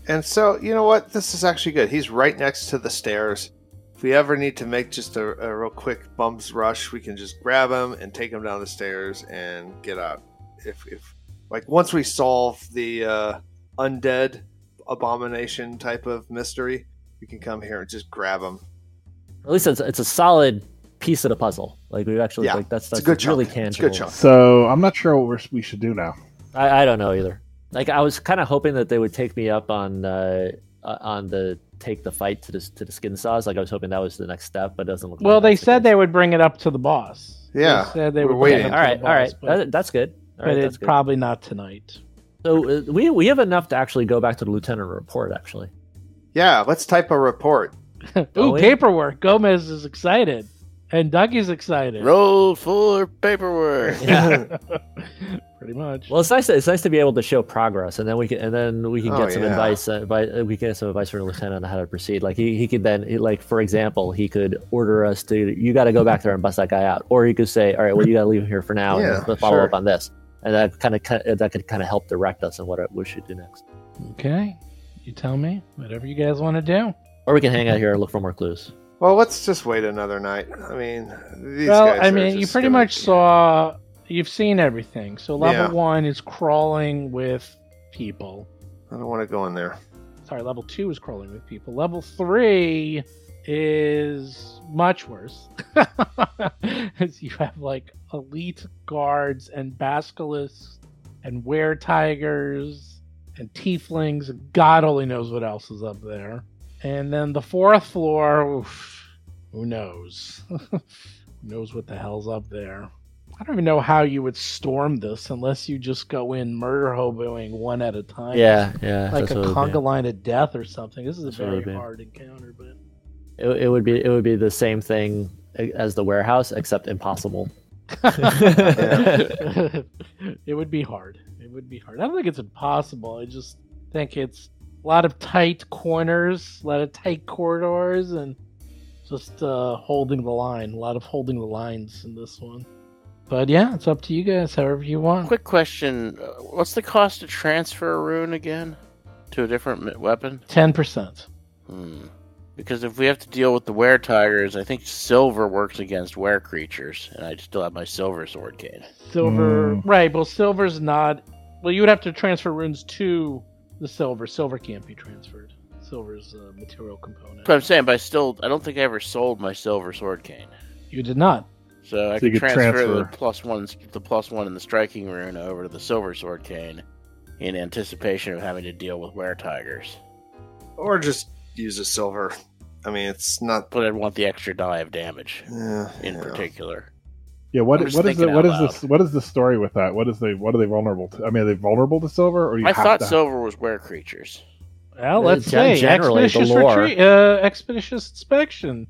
And so, you know what? This is actually good. He's right next to the stairs. If we ever need to make just a, a real quick bums rush, we can just grab him and take him down the stairs and get out. If, if like, once we solve the uh, undead abomination type of mystery, we can come here and just grab him. At least it's, it's a solid piece of the puzzle. Like, we've actually, yeah. like, that's, that's it's a good really chunk. tangible. It's a good chunk. So, I'm not sure what we're, we should do now. I, I don't know either. Like, I was kind of hoping that they would take me up on uh, on the take the fight to the to the skin saws. Like, I was hoping that was the next step, but it doesn't look. Well, like they said they would bring it up to the boss. Yeah, they said they were waiting. All right, all right, that, that's good. All but right, it's good. Probably not tonight. So uh, we we have enough to actually go back to the lieutenant report. Actually, yeah, let's type a report. Ooh, paperwork. Gomez is excited, and Dougie's excited. Roll for paperwork. Yeah. Pretty much. Well, it's nice. To, it's nice to be able to show progress, and then we can, and then we can oh, get some yeah. advice. Uh, by, we can get some advice from the lieutenant on how to proceed. Like he, he could then, he, like for example, he could order us to, you got to go back there and bust that guy out, or he could say, all right, well, you got to leave him here for now, yeah, and follow sure. up on this, and that kind of that could kind of help direct us on what we should do next. Okay, you tell me whatever you guys want to do, or we can hang out here and look for more clues. Well, let's just wait another night. I mean, these well, guys I mean, you pretty gonna, much saw. You've seen everything. So level yeah. one is crawling with people. I don't want to go in there. Sorry, level two is crawling with people. Level three is much worse. You have like elite guards and basilisks and were-tigers and tieflings and God only knows what else is up there. And then the fourth floor, oof, who knows? Who knows what the hell's up there? I don't even know how you would storm this unless you just go in murder hoboing one at a time. Yeah, yeah. Like a conga line of death or something. This is a very hard encounter, but it, it would be it would be the same thing as the warehouse, except impossible. It would be hard. It would be hard. I don't think it's impossible. I just think it's a lot of tight corners, a lot of tight corridors, and just uh, holding the line. A lot of holding the lines in this one. But yeah, it's up to you guys, however you want. Quick question. What's the cost to transfer a rune again to a different weapon? ten percent. Hmm. Because if we have to deal with the were-tigers, I think silver works against were-creatures, and I still have my silver sword cane. Silver, mm. right, well, silver's not... Well, you would have to transfer runes to the silver. Silver can't be transferred. Silver's a material component. But I'm saying, but I still... I don't think I ever sold my silver sword cane. You did not. So I so can transfer, transfer the plus one, the plus one in the striking rune over to the silver sword cane in anticipation of having to deal with were-tigers. Or just... use a silver. I mean, it's not... But I'd want the extra die of damage, yeah, in yeah. particular. Yeah, what what is the, what is this? What is the story with that? What is they? What are they vulnerable to? I mean, are they vulnerable to silver? Or you I have thought to... silver was were creatures. Well, let's say expeditious retreat, uh, expeditious inspection.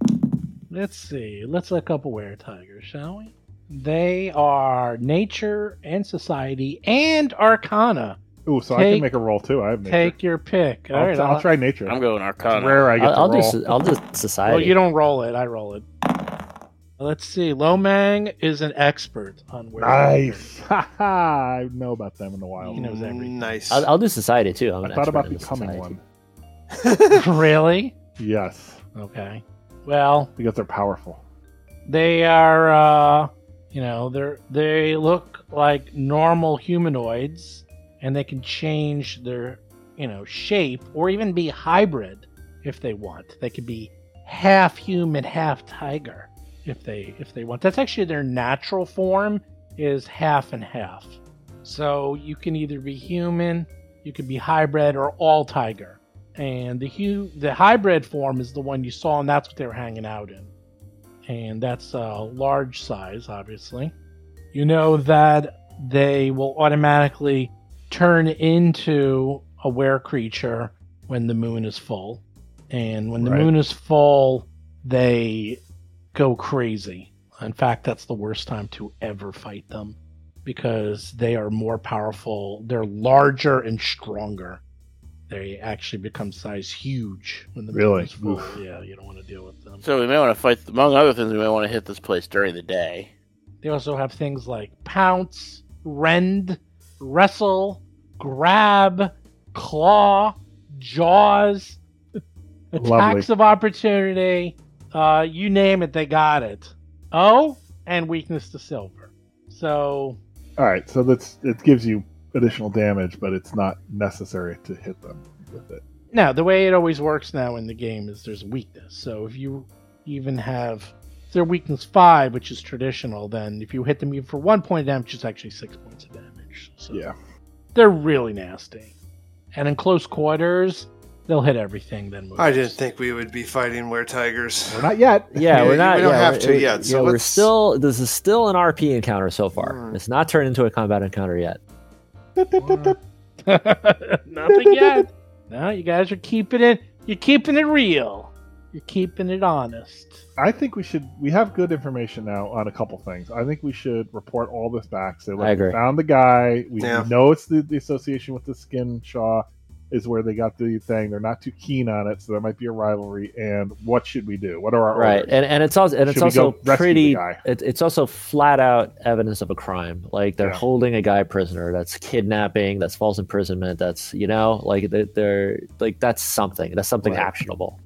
Let's see. Let's look up a were tiger, shall we? They are nature and society and arcana. Ooh, so take, I can make a roll too. I have nature. Take your pick. All I'll, right, I'll, I'll try nature. I'm going arcana. It's rare I get I'll, to I'll roll. Do, I'll do society. Well, you don't roll it. I roll it. Let's see. Lomang is an expert on where. Nice. Haha. I know about them in the wild. He knows everything. Nice. I'll, I'll do society too. I'm I thought about becoming one. Really? Yes. Okay. Well, because they're powerful. They are. Uh, you know, they're they look like normal humanoids. And they can change their, you know, shape or even be hybrid if they want. They could be half human, half tiger if they if they want. That's actually their natural form is half and half. So you can either be human, you could be hybrid, or all tiger. And the hu- the hybrid form is the one you saw, and that's what they were hanging out in. And that's a large size, obviously. You know that they will automatically turn into a were-creature when the moon is full. And when the right. moon is full, they go crazy. In fact, that's the worst time to ever fight them because they are more powerful. They're larger and stronger. They actually become size huge when the really? moon is full. Oof. Yeah, you don't want to deal with them. So we may want to fight, among other things, we may want to hit this place during the day. They also have things like pounce, rend, wrestle, grab, claw, jaws, attacks Lovely. of opportunity, uh, you name it, they got it. Oh, and weakness to silver. So, all right, so that's it gives you additional damage, but it's not necessary to hit them with it. No, the way it always works now in the game is there's weakness. So if you even have their weakness five, which is traditional, then if you hit them even for one point of damage, it's actually six points of damage. So yeah, they're really nasty, and in close quarters, they'll hit everything. Then I didn't think we would be fighting were-tigers. We're not yet. Yeah, yeah, we're not. We don't yeah, have to yet. So yeah, we're still. This is still an R P encounter so far. Mm. It's not turned into a combat encounter yet. Nothing yet. No, you guys are keeping it. You're keeping it real. You're keeping it honest. I think we should. We have good information now on a couple things. I think we should report all this back. So, like, we found the guy. We yeah. know it's the, the association with the skin Shaw is where they got the thing. They're not too keen on it, so there might be a rivalry. And what should we do? What are our right? Orders? And and it's also and it's should also pretty. It, it's also flat out evidence of a crime. Like they're yeah. holding a guy prisoner. That's kidnapping. That's false imprisonment. That's you know like they're like that's something. That's something right. actionable.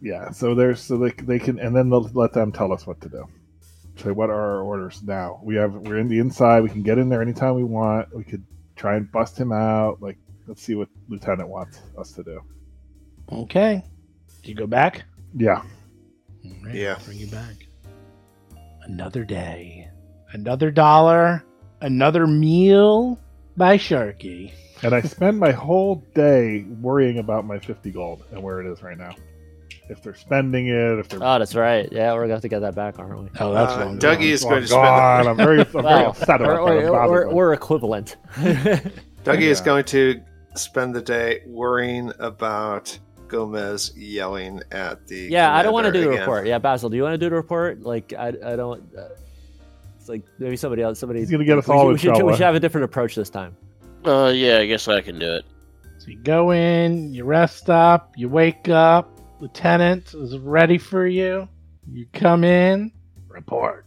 Yeah, so there's so they they can, and then they'll let them tell us what to do. So what are our orders now? We have we're in the inside. We can get in there anytime we want. We could try and bust him out. Like, let's see what Lieutenant wants us to do. Okay, do you go back? Yeah, All right, yeah. I'll bring you back. Another day, another dollar, another meal by Sharky. And I spend my whole day worrying about my fifty gold and where it is right now. If they're spending it, if they're oh, that's right. Yeah, we're gonna have to get that back, aren't we? Oh, that's uh, wrong. Dougie is oh, going to God. spend. The- I'm very, I'm wow. very upset about we're, that. We're, we're, we're equivalent. Dougie yeah. is going to spend the day worrying about Gomez yelling at the. Yeah, I don't want to do the again. report. Yeah, Basil, do you want to do the report? Like, I, I don't. Uh, it's like maybe somebody else. Somebody. He's gonna get us we, all. We, we, should, we should have a different approach this time. Uh, yeah, I guess I can do it. So you go in, you rest up, you wake up. Lieutenant is ready for you. You come in, report.